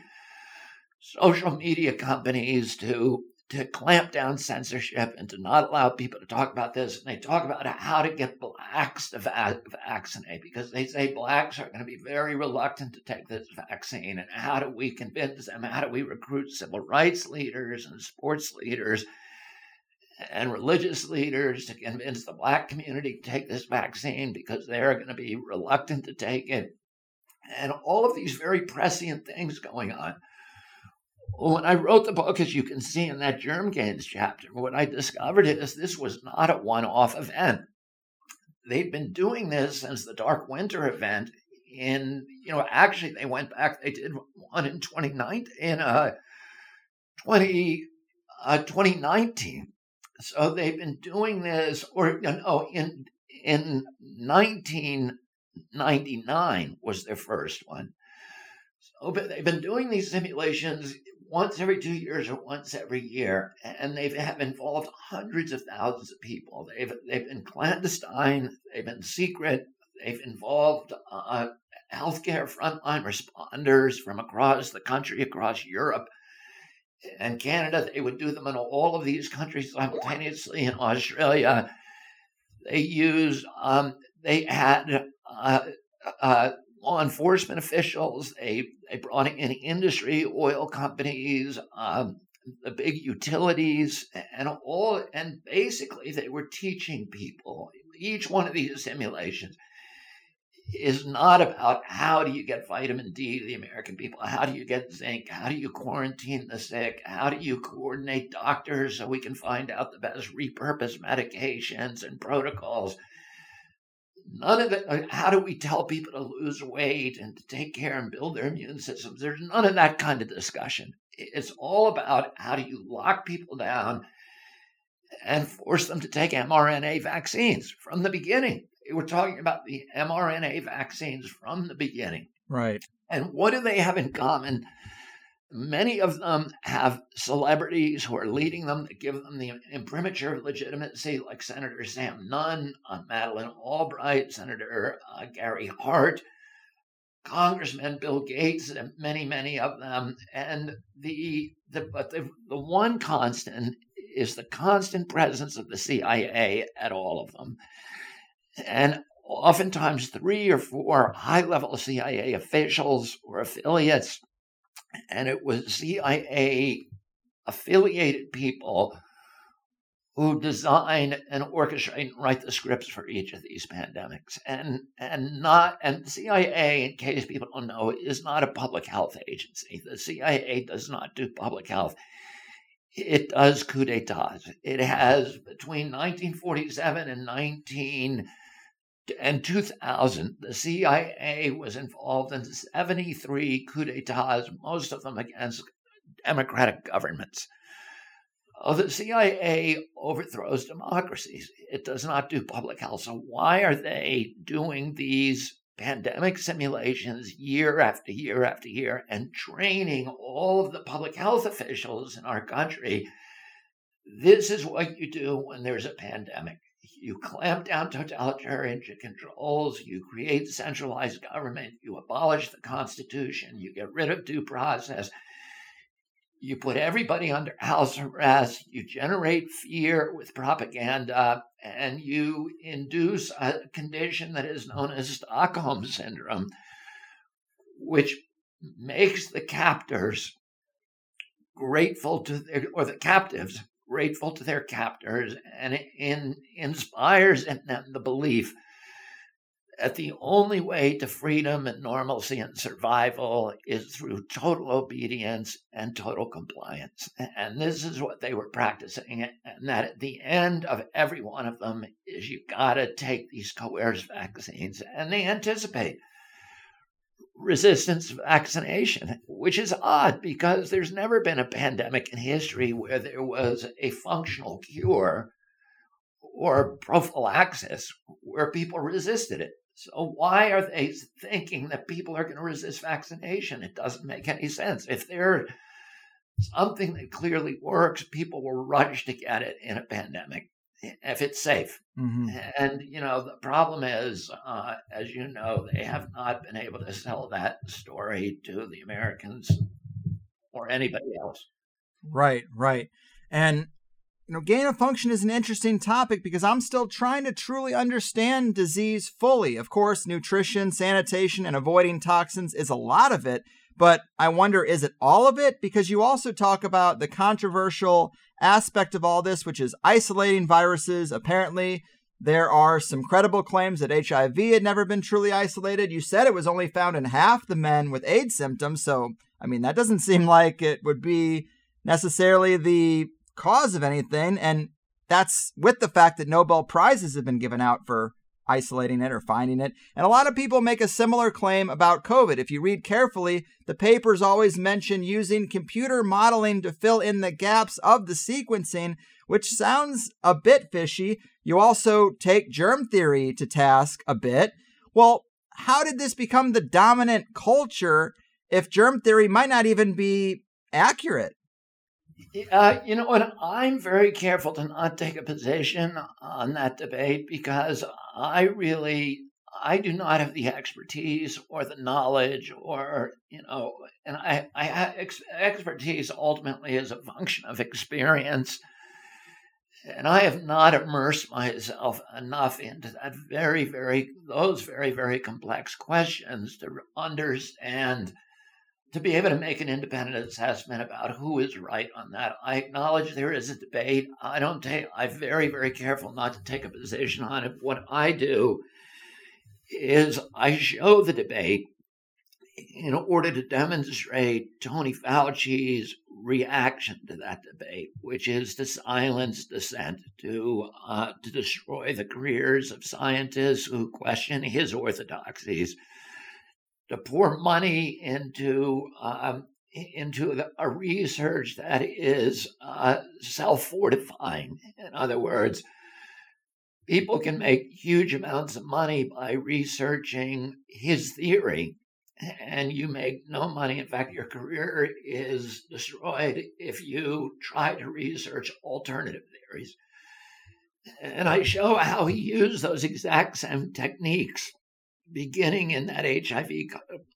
social media companies to to clamp down censorship and to not allow people to talk about this. And they talk about how to get blacks to va- vaccinate, because they say blacks are going to be very reluctant to take this vaccine. And how do we convince them? How do we recruit civil rights leaders and sports leaders and religious leaders to convince the black community to take this vaccine, because they're going to be reluctant to take it? And all of these very prescient things going on. When I wrote the book, as you can see in that germ gains chapter, what I discovered is this was not a one-off event. They've been doing this since the Dark Winter event. In, you know, actually they went back, they did one in twenty nineteen. So they've been doing this, or, you know, in in nineteen ninety-nine was their first one. So but they've been doing these simulations once every two years or once every year, and they have involved hundreds of thousands of people. They've they've been clandestine, they've been secret, they've involved uh, healthcare frontline responders from across the country, across Europe and Canada. They would do them in all of these countries simultaneously. In Australia, they used, um, they had uh, uh, law enforcement officials. They they brought in industry, oil companies, um, the big utilities, and all. And basically, they were teaching people. Each one of these simulations is not about how do you get vitamin D to the American people, how do you get zinc, how do you quarantine the sick, how do you coordinate doctors so we can find out the best repurposed medications and protocols. None of it. How do we tell people to lose weight and to take care and build their immune systems? There's none of that kind of discussion. It's all about how do you lock people down and force them to take mRNA vaccines from the beginning. We're talking about the mRNA vaccines from the beginning. Right. And what do they have in common? Many of them have celebrities who are leading them to give them the imprimatur of legitimacy, like Senator Sam Nunn, uh, Madeleine Albright, Senator uh, Gary Hart, Congressman Bill Gates, and many, many of them. And the the but the, the one constant is the constant presence of the C I A at all of them. And oftentimes three or four high-level C I A officials or affiliates, and it was C I A-affiliated people who design and orchestrate and write the scripts for each of these pandemics. And and not and C I A, in case people don't know, is not a public health agency. The C I A does not do public health. It does coup d'etats. It has, between nineteen forty-seven and nineteen and two thousand, the C I A was involved in seventy-three coups d'etats, most of them against democratic governments. Oh, the C I A overthrows democracies. It does not do public health. So why are they doing these pandemic simulations year after year after year and training all of the public health officials in our country? This is what you do when there's a pandemic. You clamp down totalitarian controls, you create centralized government, you abolish the Constitution, you get rid of due process, you put everybody under house arrest, you generate fear with propaganda, and you induce a condition that is known as Stockholm Syndrome, which makes the captors grateful to their, or the captives grateful to their captors, and it in, inspires in them the belief that the only way to freedom and normalcy and survival is through total obedience and total compliance. And this is what they were practicing. And that at the end of every one of them is, you got to take these coerced vaccines. And they anticipate resistance vaccination, which is odd because there's never been a pandemic in history where there was a functional cure or prophylaxis where people resisted it. So why are they thinking that people are going to resist vaccination? It doesn't make any sense. If there's something that clearly works, people will rush to get it in a pandemic if it's safe. Mm-hmm. And, you know, the problem is, uh, as you know, they have not been able to sell that story to the Americans or anybody else. Right, right. And, you know, gain of function is an interesting topic because I'm still trying to truly understand disease fully. Of course, nutrition, sanitation, and avoiding toxins is a lot of it. But I wonder, is it all of it? Because you also talk about the controversial aspect of all this, which is isolating viruses. Apparently, there are some credible claims that H I V had never been truly isolated. You said it was only found in half the men with AIDS symptoms. So, I mean, that doesn't seem like it would be necessarily the cause of anything. And that's with the fact that Nobel Prizes have been given out for isolating it or finding it. And a lot of people make a similar claim about COVID. If you read carefully, the papers always mention using computer modeling to fill in the gaps of the sequencing, which sounds a bit fishy. You also take germ theory to task a bit. Well, how did this become the dominant culture if germ theory might not even be accurate? Uh, you know, and I'm very careful to not take a position on that debate because I really, I do not have the expertise or the knowledge or, you know, and I, I have ex- expertise ultimately is a function of experience. And I have not immersed myself enough into that very, very, those very, very complex questions to understand, to be able to make an independent assessment about who is right on that. I acknowledge there is a debate. I don't take, I'm very, very careful not to take a position on it. What I do is I show the debate in order to demonstrate Tony Fauci's reaction to that debate, which is to silence dissent, to, uh, to destroy the careers of scientists who question his orthodoxies, to pour money into um, into the, a research that is uh, self-fortifying. In other words, people can make huge amounts of money by researching his theory, and you make no money. In fact, your career is destroyed if you try to research alternative theories. And I show how he used those exact same techniques beginning in that H I V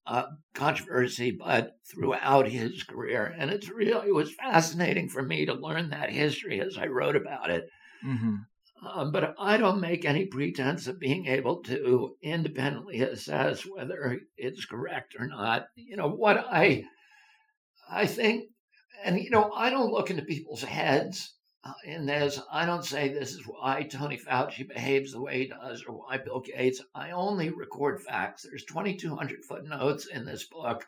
uh, controversy, but throughout his career. And it's really, it was fascinating for me to learn that history as I wrote about it. Mm-hmm. Um, but I don't make any pretense of being able to independently assess whether it's correct or not. You know, what I, I think, and, you know, I don't look into people's heads in this. I don't say this is why Tony Fauci behaves the way he does or why Bill Gates. I only record facts. There's twenty-two hundred footnotes in this book.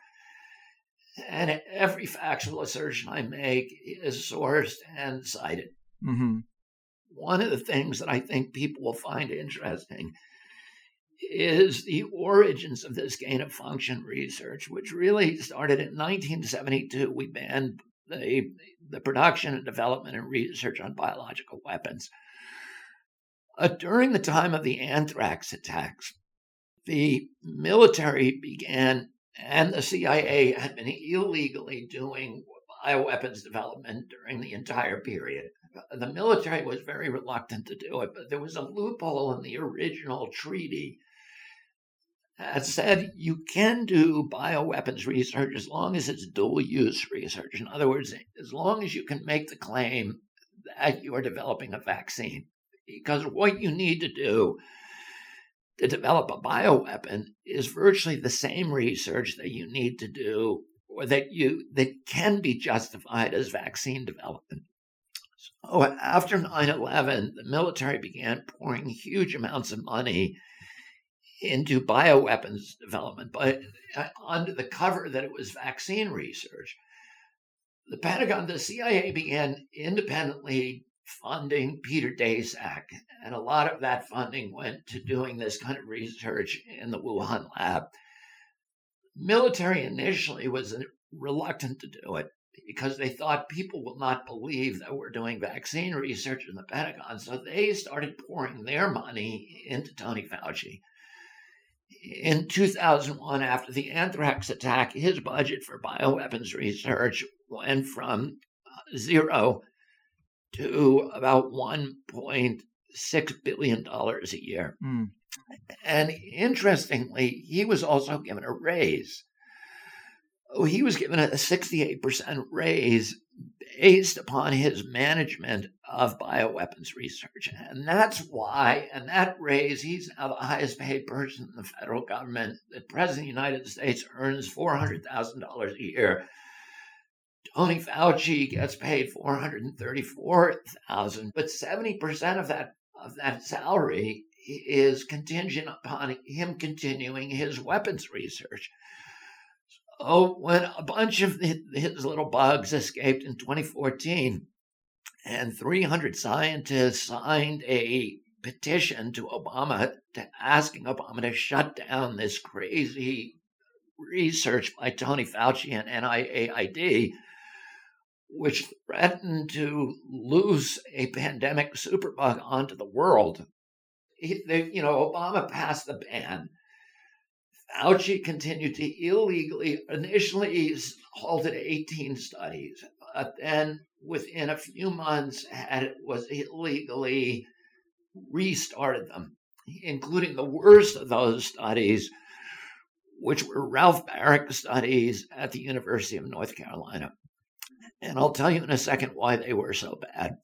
And every factual assertion I make is sourced and cited. Mm-hmm. One of the things that I think people will find interesting is the origins of this gain of function research, which really started in nineteen seventy-two. We banned The, the production and development and research on biological weapons. Uh, during the time of the anthrax attacks, the military began, and the C I A had been illegally doing bioweapons development during the entire period. The military was very reluctant to do it, but there was a loophole in the original treaty that said you can do bioweapons research as long as it's dual-use research. In other words, as long as you can make the claim that you are developing a vaccine. Because what you need to do to develop a bioweapon is virtually the same research that you need to do or that you that can be justified as vaccine development. So after nine eleven, the military began pouring huge amounts of money into bioweapons development, but under the cover that it was vaccine research. The Pentagon, the C I A began independently funding Peter Daszak, and a lot of that funding went to doing this kind of research in the Wuhan lab. military initially was reluctant to do it because they thought people will not believe that we're doing vaccine research in the Pentagon. So they started pouring their money into Tony Fauci. In two thousand one, after the anthrax attack, his budget for bioweapons research went from zero to about one point six billion dollars a year. Mm. And interestingly, he was also given a raise. He was given a sixty-eight percent raise based upon his management of bioweapons research. And that's why, and that raise, he's now the highest paid person in the federal government. The President of the United States earns four hundred thousand dollars a year. Tony Fauci gets paid four hundred thirty-four thousand dollars, but seventy percent of that of that salary is contingent upon him continuing his weapons research. Oh, when a bunch of his little bugs escaped in twenty fourteen, and three hundred scientists signed a petition to Obama to asking Obama to shut down this crazy research by Tony Fauci and N I A I D, which threatened to loose a pandemic superbug onto the world. He, they, you know, Obama passed the ban. Fauci continued to illegally, initially halted eighteen studies, but then within a few months had, was illegally restarted them, including the worst of those studies, which were Ralph Baric studies at the University of North Carolina. And I'll tell you in a second why they were so bad.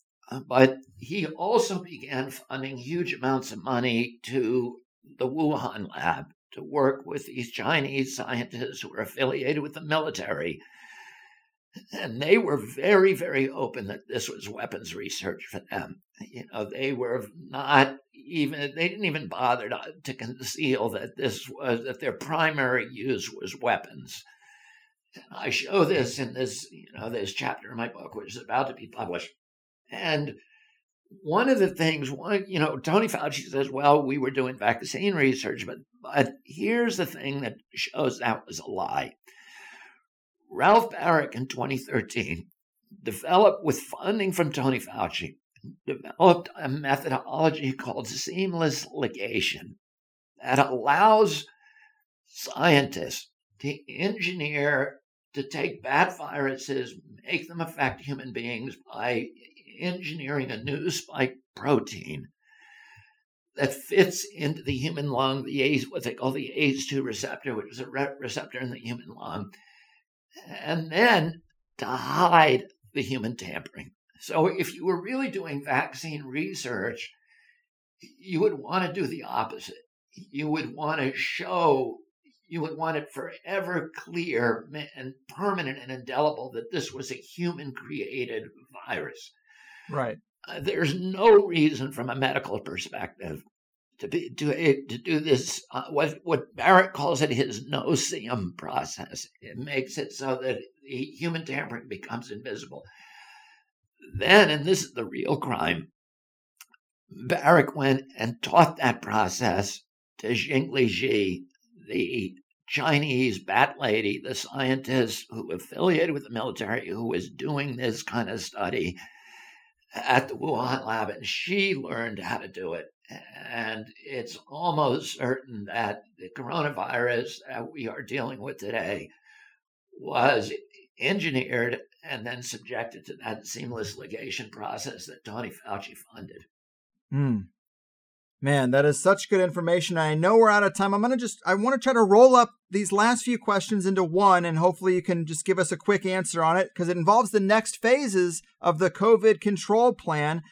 But he also began funding huge amounts of money to the Wuhan lab to work with these Chinese scientists who were affiliated with the military. And they were very, very open that this was weapons research for them. You know, they were not even, they didn't even bother to, to conceal that this was, that their primary use was weapons. And I show this in this, you know, this chapter in my book, which is about to be published. And one of the things, one, you know, Tony Fauci says, well, we were doing vaccine research, but, but here's the thing that shows that was a lie. Ralph Baric in twenty thirteen developed, with funding from Tony Fauci, developed a methodology called seamless ligation that allows scientists to engineer, to take bat viruses, make them affect human beings by engineering a new spike protein that fits into the human lung, the A, what they call the A Z T receptor, which is a re- receptor in the human lung, and then to hide the human tampering. So if you were really doing vaccine research, you would want to do the opposite. You would want to show, you would want it forever clear and permanent and indelible that this was a human-created virus. Right. Uh, there's no reason from a medical perspective to be to to do this. Uh, what what Baric calls it, his no-see-um process. It makes it so that the human tampering becomes invisible. Then, and this is the real crime, Baric went and taught that process to Jingli Ji, the Chinese bat lady, the scientist who affiliated with the military, who was doing this kind of study at the Wuhan lab, and she learned how to do it. And it's almost certain that the coronavirus that we are dealing with today was engineered and then subjected to that seamless ligation process that Tony Fauci funded. Mm. Man, that is such good information. I know we're out of time. I'm going to just, I want to try to roll up these last few questions into one, and hopefully you can just give us a quick answer on it, because it involves the next phases of the COVID control plan.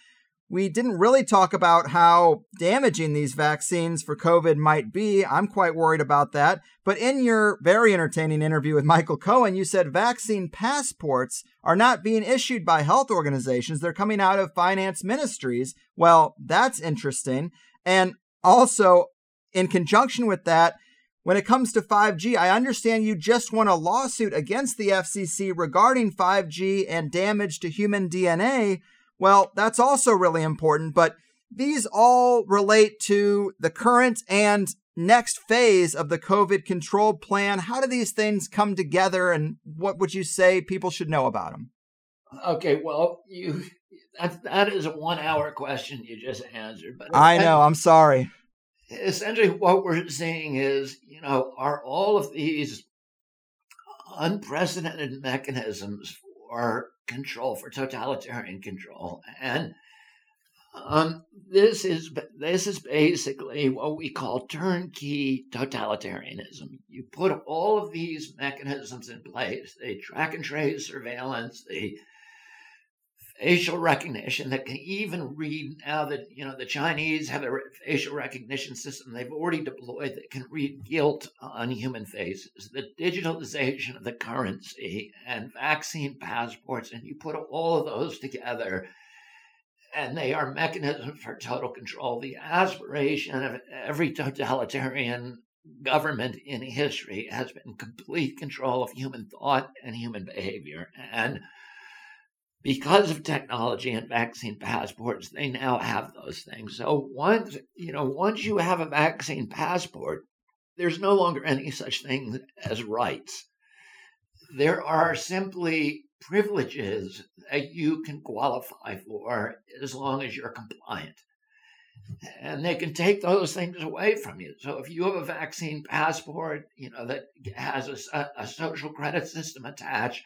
We didn't really talk about how damaging these vaccines for COVID might be. I'm quite worried about that. But in your very entertaining interview with Michael Cohen, you said vaccine passports are not being issued by health organizations. They're coming out of finance ministries. Well, that's interesting. And also, in conjunction with that, when it comes to five G, I understand you just won a lawsuit against the F C C regarding five G and damage to human D N A. Well, that's also really important, but These all relate to the current and next phase of the COVID control plan. How do these things come together, and what would you say people should know about them? Okay, well, you that, that is a one-hour question you just answered. But I know, I, I'm sorry. Essentially, what we're seeing is, you know, are all of these unprecedented mechanisms for control, for totalitarian control, and Um, this is this is basically what we call turnkey totalitarianism. You put all of these mechanisms in place, the track and trace surveillance, the facial recognition that can even read now that, you know, the Chinese have a facial recognition system they've already deployed that can read guilt on human faces, the digitalization of the currency and vaccine passports, and you put all of those together. And they are mechanisms for total control. The aspiration of every totalitarian government in history has been complete control of human thought and human behavior. And because of technology and vaccine passports, they now have those things. So once, you know, once you have a vaccine passport, there's no longer any such thing as rights. There are simply privileges that you can qualify for as long as you're compliant. And they can take those things away from you. So if you have a vaccine passport, you know, that has a, a social credit system attached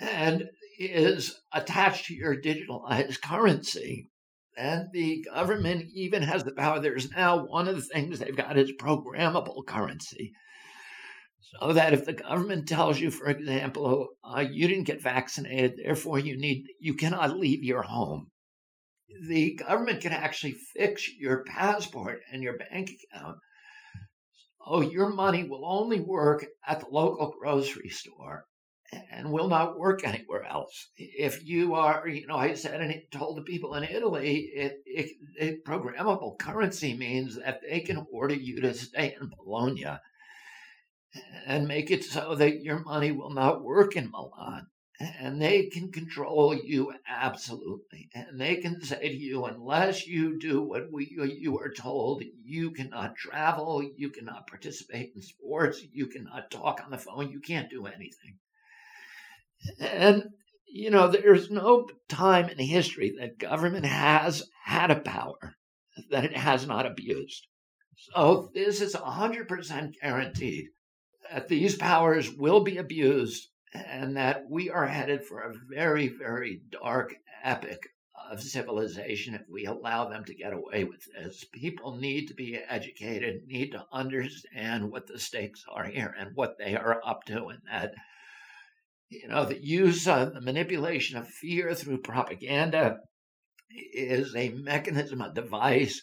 and is attached to your digitalized currency, and the government even has the power. There's now one of the things they've got is programmable currency. So that if the government tells you, for example, uh, you didn't get vaccinated, therefore you need, you cannot leave your home, the government can actually fix your passport and your bank account. So your money will only work at the local grocery store and will not work anywhere else. If you are, you know, I said and told the people in Italy, it, it, it programmable currency means that they can order you to stay in Bologna and make it so that your money will not work in Milan. And they can control you absolutely. And they can say to you, unless you do what we you are told, you cannot travel, you cannot participate in sports, you cannot talk on the phone, you can't do anything. And, you know, there's no time in history that government has had a power that it has not abused. So this is one hundred percent guaranteed that these powers will be abused and that we are headed for a very, very dark epoch of civilization if we allow them to get away with this. People need to be educated, need to understand what the stakes are here and what they are up to, and that, you know, the use of the manipulation of fear through propaganda is a mechanism, a device,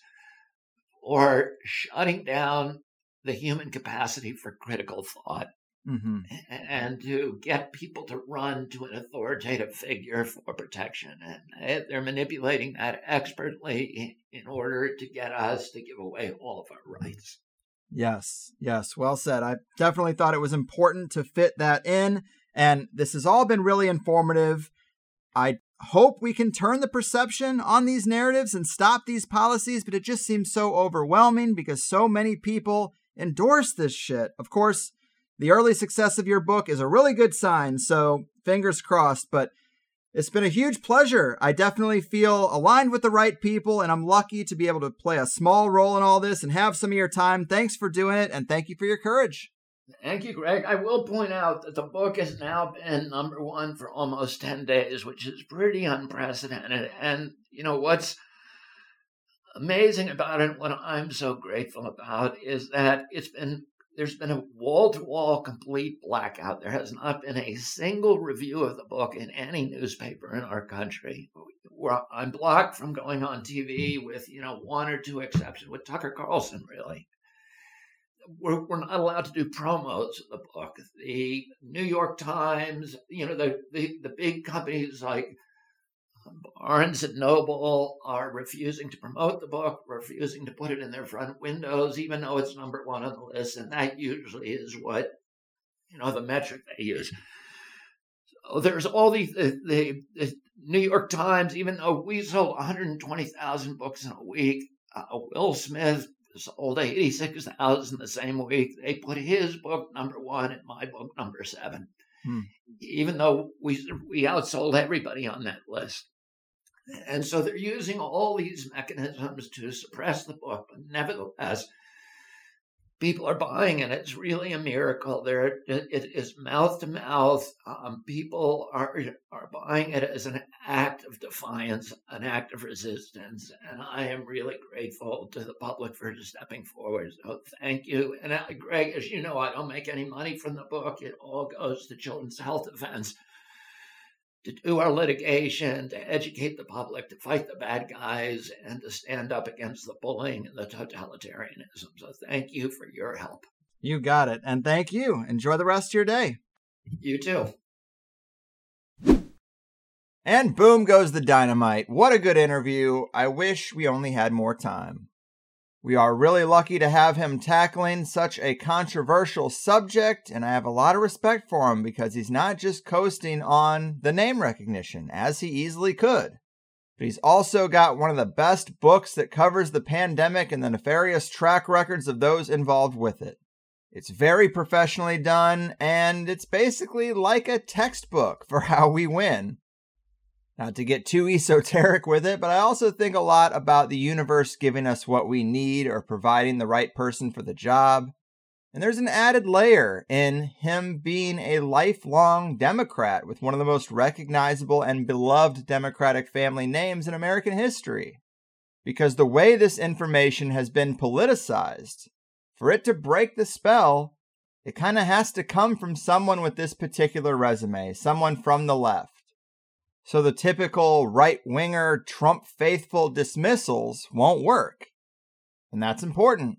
or shutting down the human capacity for critical thought, mm-hmm. and to get people to run to an authoritative figure for protection. And they're manipulating that expertly in order to get us to give away all of our rights. Yes, yes. Well said. I definitely thought it was important to fit that in. And this has all been really informative. I hope we can turn the perception on these narratives and stop these policies, but it just seems so overwhelming because so many people endorse this shit. Of course, the early success of your book is a really good sign, so fingers crossed, but it's been a huge pleasure. I definitely feel aligned with the right people, and I'm lucky to be able to play a small role in all this and have some of your time. Thanks for doing it, and thank you for your courage. Thank you, Greg. I will point out that the book has now been number one for almost ten days, which is pretty unprecedented. And, you know, what's amazing about it, what I'm so grateful about, is that it's been there's been a wall-to-wall complete blackout. There has not been a single review of the book in any newspaper in our country. We're, I'm blocked from going on T V with, you know, one or two exceptions, with Tucker Carlson, really. We're, we're not allowed to do promos of the book. The New York Times, you know, the, the, the big companies like Barnes and Noble are refusing to promote the book, refusing to put it in their front windows, even though it's number one on the list. And that usually is what, you know, the metric they use. there's all these, the, the, the New York Times, even though we sold one hundred twenty thousand books in a week, uh, Will Smith sold eighty-six thousand the same week. They put his book number one and my book number seven, hmm. even though we we outsold everybody on that list. And so they're using all these mechanisms to suppress the book, but nevertheless, people are buying it. It's really a miracle. There, it, it is mouth to mouth. Um, people are are buying it as an act of defiance, an act of resistance, and I am really grateful to the public for stepping forward. So thank you. And uh, Greg, as you know, I don't make any money from the book. It all goes to Children's Health Defense, to do our litigation, to educate the public, to fight the bad guys, and to stand up against the bullying and the totalitarianism. So thank you for your help. You got it. And thank you. Enjoy the rest of your day. You too. And boom goes the dynamite. What a good interview. I wish we only had more time. We are really lucky to have him tackling such a controversial subject, and I have a lot of respect for him because he's not just coasting on the name recognition, as he easily could, but he's also got one of the best books that covers the pandemic and the nefarious track records of those involved with it. It's very professionally done, and it's basically like a textbook for how we win. Not to get too esoteric with it, but I also think a lot about the universe giving us what we need or providing the right person for the job. And there's an added layer in him being a lifelong Democrat with one of the most recognizable and beloved Democratic family names in American history. Because the way this information has been politicized, for it to break the spell, it kind of has to come from someone with this particular resume, someone from the left. So the typical right-winger, Trump-faithful dismissals won't work. And that's important.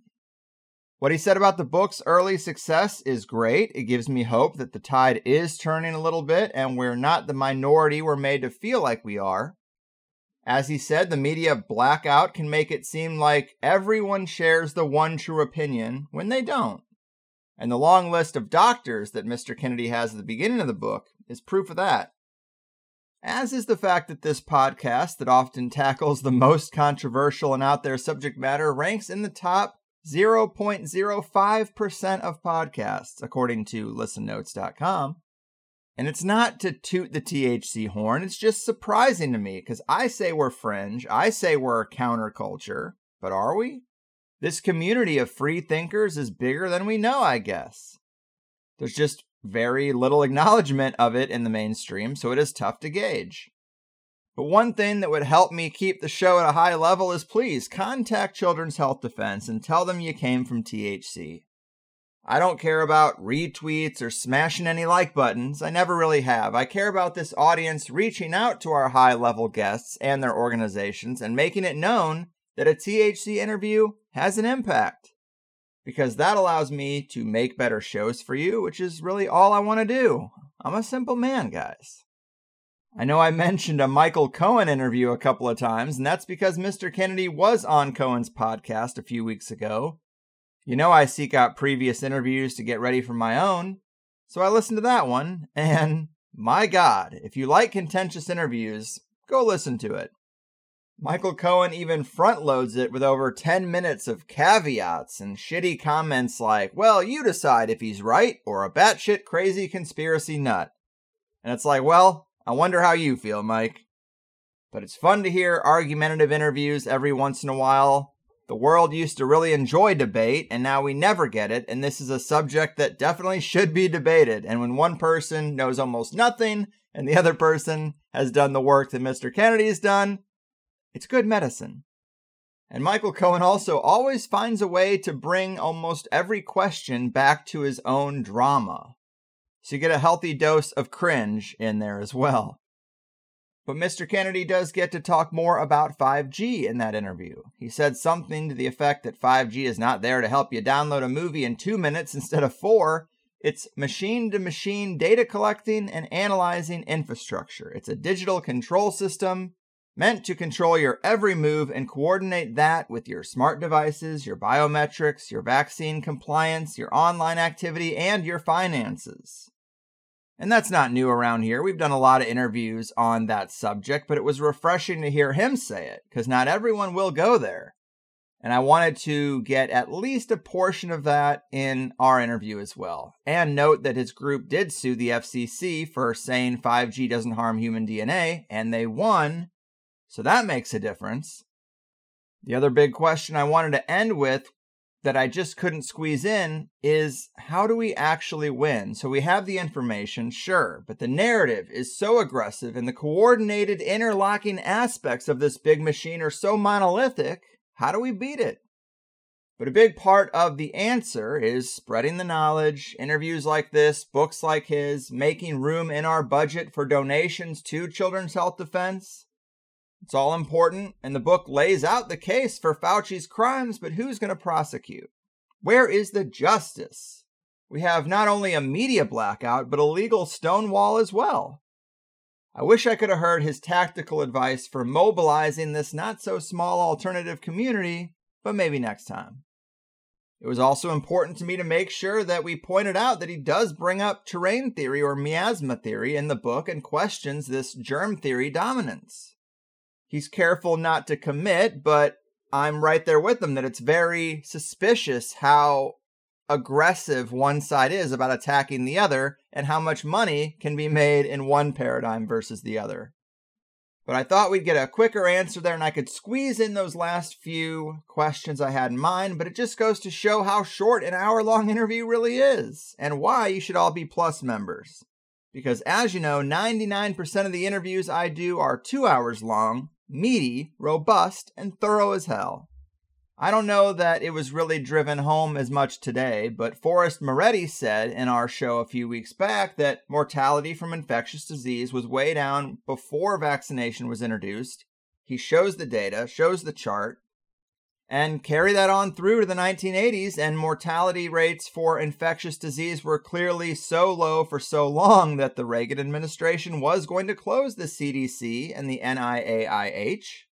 What he said about the book's early success is great. It gives me hope that the tide is turning a little bit and we're not the minority we're made to feel like we are. As he said, the media blackout can make it seem like everyone shares the one true opinion when they don't. And the long list of doctors that Mister Kennedy has at the beginning of the book is proof of that. As is the fact that this podcast that often tackles the most controversial and out there subject matter ranks in the top zero point zero five percent of podcasts, according to listen notes dot com. And it's not to toot the T H C horn, it's just surprising to me, because I say we're fringe, I say we're counterculture, but are we? This community of free thinkers is bigger than we know, I guess. There's just very little acknowledgement of it in the mainstream, so it is tough to gauge. But one thing that would help me keep the show at a high level is please contact Children's Health Defense and tell them you came from T H C. I don't care about retweets or smashing any like buttons. I never really have. I care about this audience reaching out to our high-level guests and their organizations and making it known that a T H C interview has an impact, because that allows me to make better shows for you, which is really all I want to do. I'm a simple man, guys. I know I mentioned a Michael Cohen interview a couple of times, and that's because Mister Kennedy was on Cohen's podcast a few weeks ago. You know I seek out previous interviews to get ready for my own, so I listened to that one, and my God, if you like contentious interviews, go listen to it. Michael Cohen even front-loads it with over ten minutes of caveats and shitty comments like, well, you decide if he's right or a batshit crazy conspiracy nut. And it's like, well, I wonder how you feel, Mike. But it's fun to hear argumentative interviews every once in a while. The world used to really enjoy debate, and now we never get it, and this is a subject that definitely should be debated. And when one person knows almost nothing, and the other person has done the work that Mister Kennedy's done, it's good medicine. And Michael Cohen also always finds a way to bring almost every question back to his own drama. So you get a healthy dose of cringe in there as well. But Mister Kennedy does get to talk more about five G in that interview. He said something to the effect that five G is not there to help you download a movie in two minutes instead of four. It's machine-to-machine data collecting and analyzing infrastructure. It's a digital control system meant to control your every move and coordinate that with your smart devices, your biometrics, your vaccine compliance, your online activity, and your finances. And that's not new around here. We've done a lot of interviews on that subject, but it was refreshing to hear him say it because not everyone will go there. And I wanted to get at least a portion of that in our interview as well. And note that his group did sue the F C C for saying five G doesn't harm human D N A, and they won. So that makes a difference. The other big question I wanted to end with that I just couldn't squeeze in is, how do we actually win? So we have the information, sure, but the narrative is so aggressive and the coordinated interlocking aspects of this big machine are so monolithic. How do we beat it? But a big part of the answer is spreading the knowledge, interviews like this, books like his, making room in our budget for donations to Children's Health Defense. It's all important, and the book lays out the case for Fauci's crimes, but who's going to prosecute? Where is the justice? We have not only a media blackout, but a legal stonewall as well. I wish I could have heard his tactical advice for mobilizing this not-so-small alternative community, but maybe next time. It was also important to me to make sure that we pointed out that he does bring up terrain theory or miasma theory in the book and questions this germ theory dominance. He's careful not to commit, but I'm right there with him that it's very suspicious how aggressive one side is about attacking the other and how much money can be made in one paradigm versus the other. But I thought we'd get a quicker answer there and I could squeeze in those last few questions I had in mind, but it just goes to show how short an hour-long interview really is and why you should all be Plus members. Because as you know, ninety-nine percent of the interviews I do are two hours long, meaty, robust, and thorough as hell. I don't know that it was really driven home as much today, but Forrest Moretti said in our show a few weeks back that mortality from infectious disease was way down before vaccination was introduced. He shows the data, shows the chart, and carry that on through to the nineteen eighties, and mortality rates for infectious disease were clearly so low for so long that the Reagan administration was going to close the C D C and the N I A I H.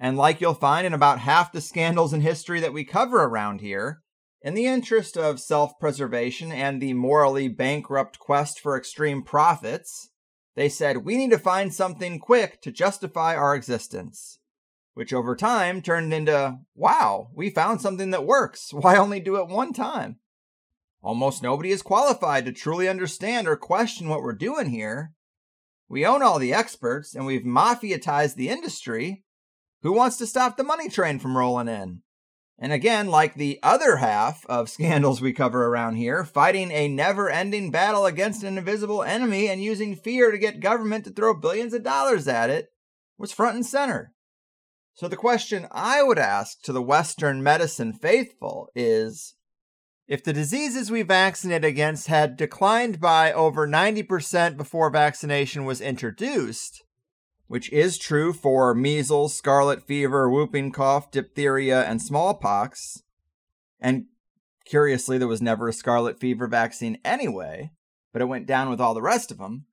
And like you'll find in about half the scandals in history that we cover around here, in the interest of self-preservation and the morally bankrupt quest for extreme profits, they said, we need to find something quick to justify our existence. Which over time turned into, wow, we found something that works. Why only do it one time? Almost nobody is qualified to truly understand or question what we're doing here. We own all the experts and we've mafiatized the industry. Who wants to stop the money train from rolling in? And again, like the other half of scandals we cover around here, fighting a never-ending battle against an invisible enemy and using fear to get government to throw billions of dollars at it was front and center. So the question I would ask to the Western medicine faithful is, if the diseases we vaccinate against had declined by over ninety percent before vaccination was introduced, which is true for measles, scarlet fever, whooping cough, diphtheria, and smallpox, and curiously there was never a scarlet fever vaccine anyway, but it went down with all the rest of them,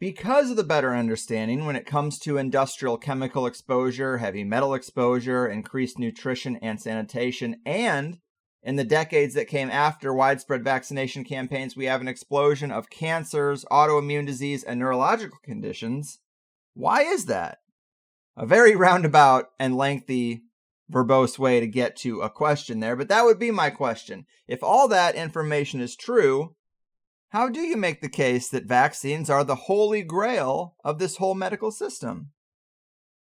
because of the better understanding when it comes to industrial chemical exposure, heavy metal exposure, increased nutrition and sanitation, and in the decades that came after widespread vaccination campaigns, we have an explosion of cancers, autoimmune disease, and neurological conditions. Why is that? A very roundabout and lengthy, verbose way to get to a question there, but that would be my question. If all that information is true, how do you make the case that vaccines are the holy grail of this whole medical system?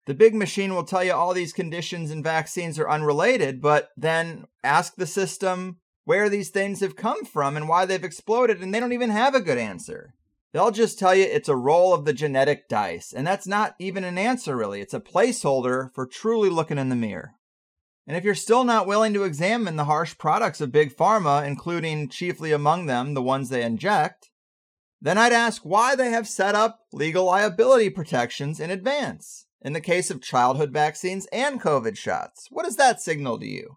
The big machine will tell you all these conditions and vaccines are unrelated, but then ask the system where these things have come from and why they've exploded, and they don't even have a good answer. They'll just tell you it's a roll of the genetic dice, and that's not even an answer really. It's a placeholder for truly looking in the mirror. And if you're still not willing to examine the harsh products of Big Pharma, including chiefly among them the ones they inject, then I'd ask why they have set up legal liability protections in advance in the case of childhood vaccines and COVID shots. What does that signal to you?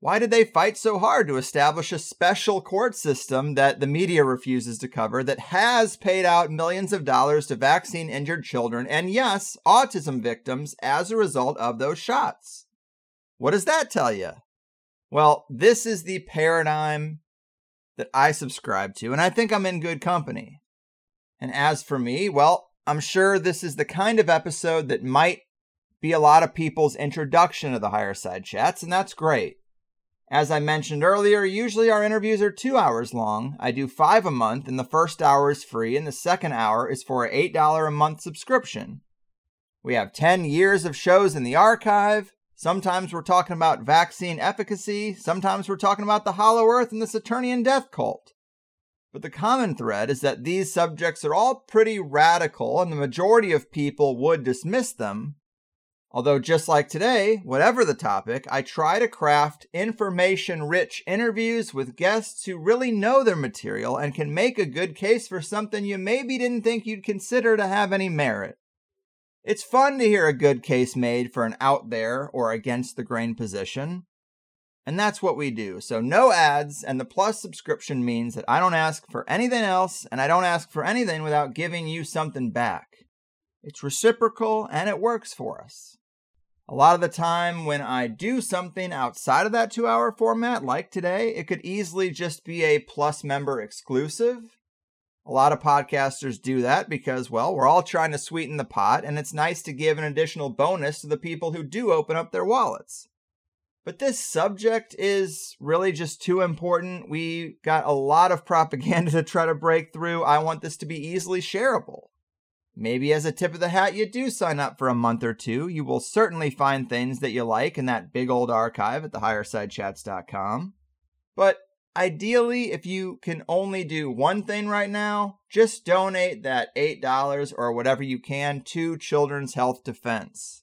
Why did they fight so hard to establish a special court system that the media refuses to cover that has paid out millions of dollars to vaccine-injured children and, yes, autism victims as a result of those shots? What does that tell you? Well, this is the paradigm that I subscribe to, and I think I'm in good company. And as for me, well, I'm sure this is the kind of episode that might be a lot of people's introduction to the Higher Side Chats, and that's great. As I mentioned earlier, usually our interviews are two hours long. I do five a month, and the first hour is free, and the second hour is for an eight dollars a month subscription. We have ten years of shows in the archive. Sometimes we're talking about vaccine efficacy. Sometimes we're talking about the Hollow Earth and the Saturnian death cult. But the common thread is that these subjects are all pretty radical, and the majority of people would dismiss them. Although just like today, whatever the topic, I try to craft information-rich interviews with guests who really know their material and can make a good case for something you maybe didn't think you'd consider to have any merit. It's fun to hear a good case made for an out-there or against-the-grain position. And that's what we do. So no ads, and the plus subscription means that I don't ask for anything else, and I don't ask for anything without giving you something back. It's reciprocal, and it works for us. A lot of the time when I do something outside of that two-hour format, like today, it could easily just be a Plus member exclusive. A lot of podcasters do that because, well, we're all trying to sweeten the pot, and it's nice to give an additional bonus to the people who do open up their wallets. But this subject is really just too important. We got a lot of propaganda to try to break through. I want this to be easily shareable. Maybe as a tip of the hat, you do sign up for a month or two. You will certainly find things that you like in that big old archive at the higher side chats dot com. But ideally, if you can only do one thing right now, just donate that eight dollars or whatever you can to Children's Health Defense.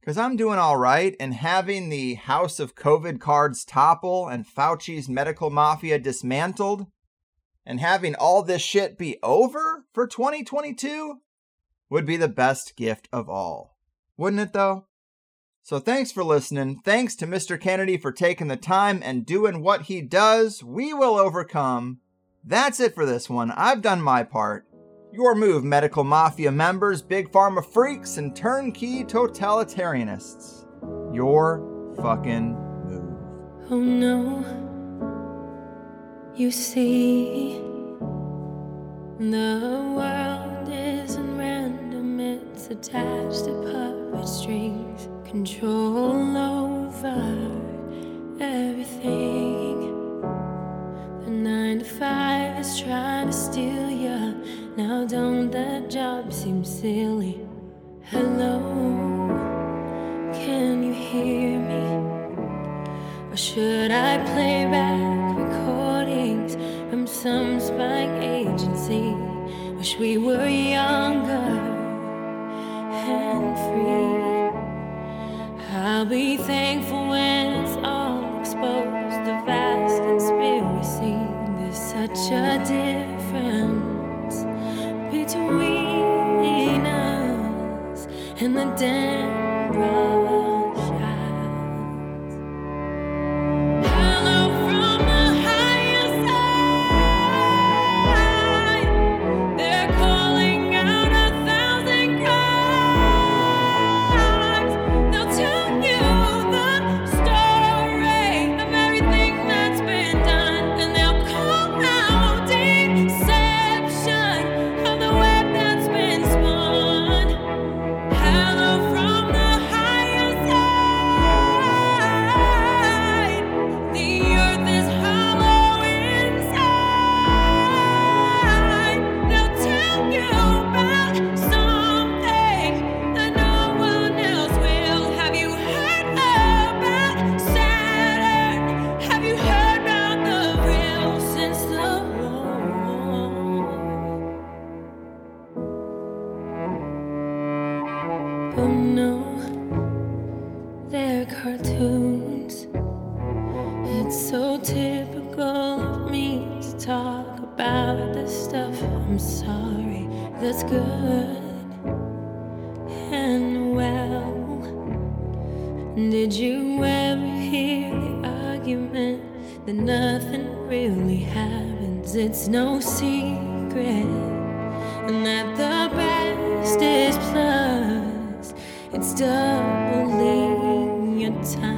Because I'm doing all right, and having the House of COVID cards topple and Fauci's medical mafia dismantled, and having all this shit be over for twenty twenty-two would be the best gift of all. Wouldn't it, though? So thanks for listening. Thanks to Mister Kennedy for taking the time and doing what he does. We will overcome. That's it for this one. I've done my part. Your move, medical mafia members, big pharma freaks, and turnkey totalitarianists. Your fucking move. Oh no, you see, the world isn't random, it's attached to puppet strings. Control over everything. The nine to five is trying to steal ya. Now don't that job seem silly? Hello, can you hear me? Or should I play back recordings from some spying agency? Wish we were younger and free. I'll be thankful when it's all exposed, the vast conspiracy. There's such a difference between us and the damn Russians. Hello from the higher side. They're calling out a thousand cries. They'll tell you the story of everything that's been done, and they'll call out deep. It's doubling your time.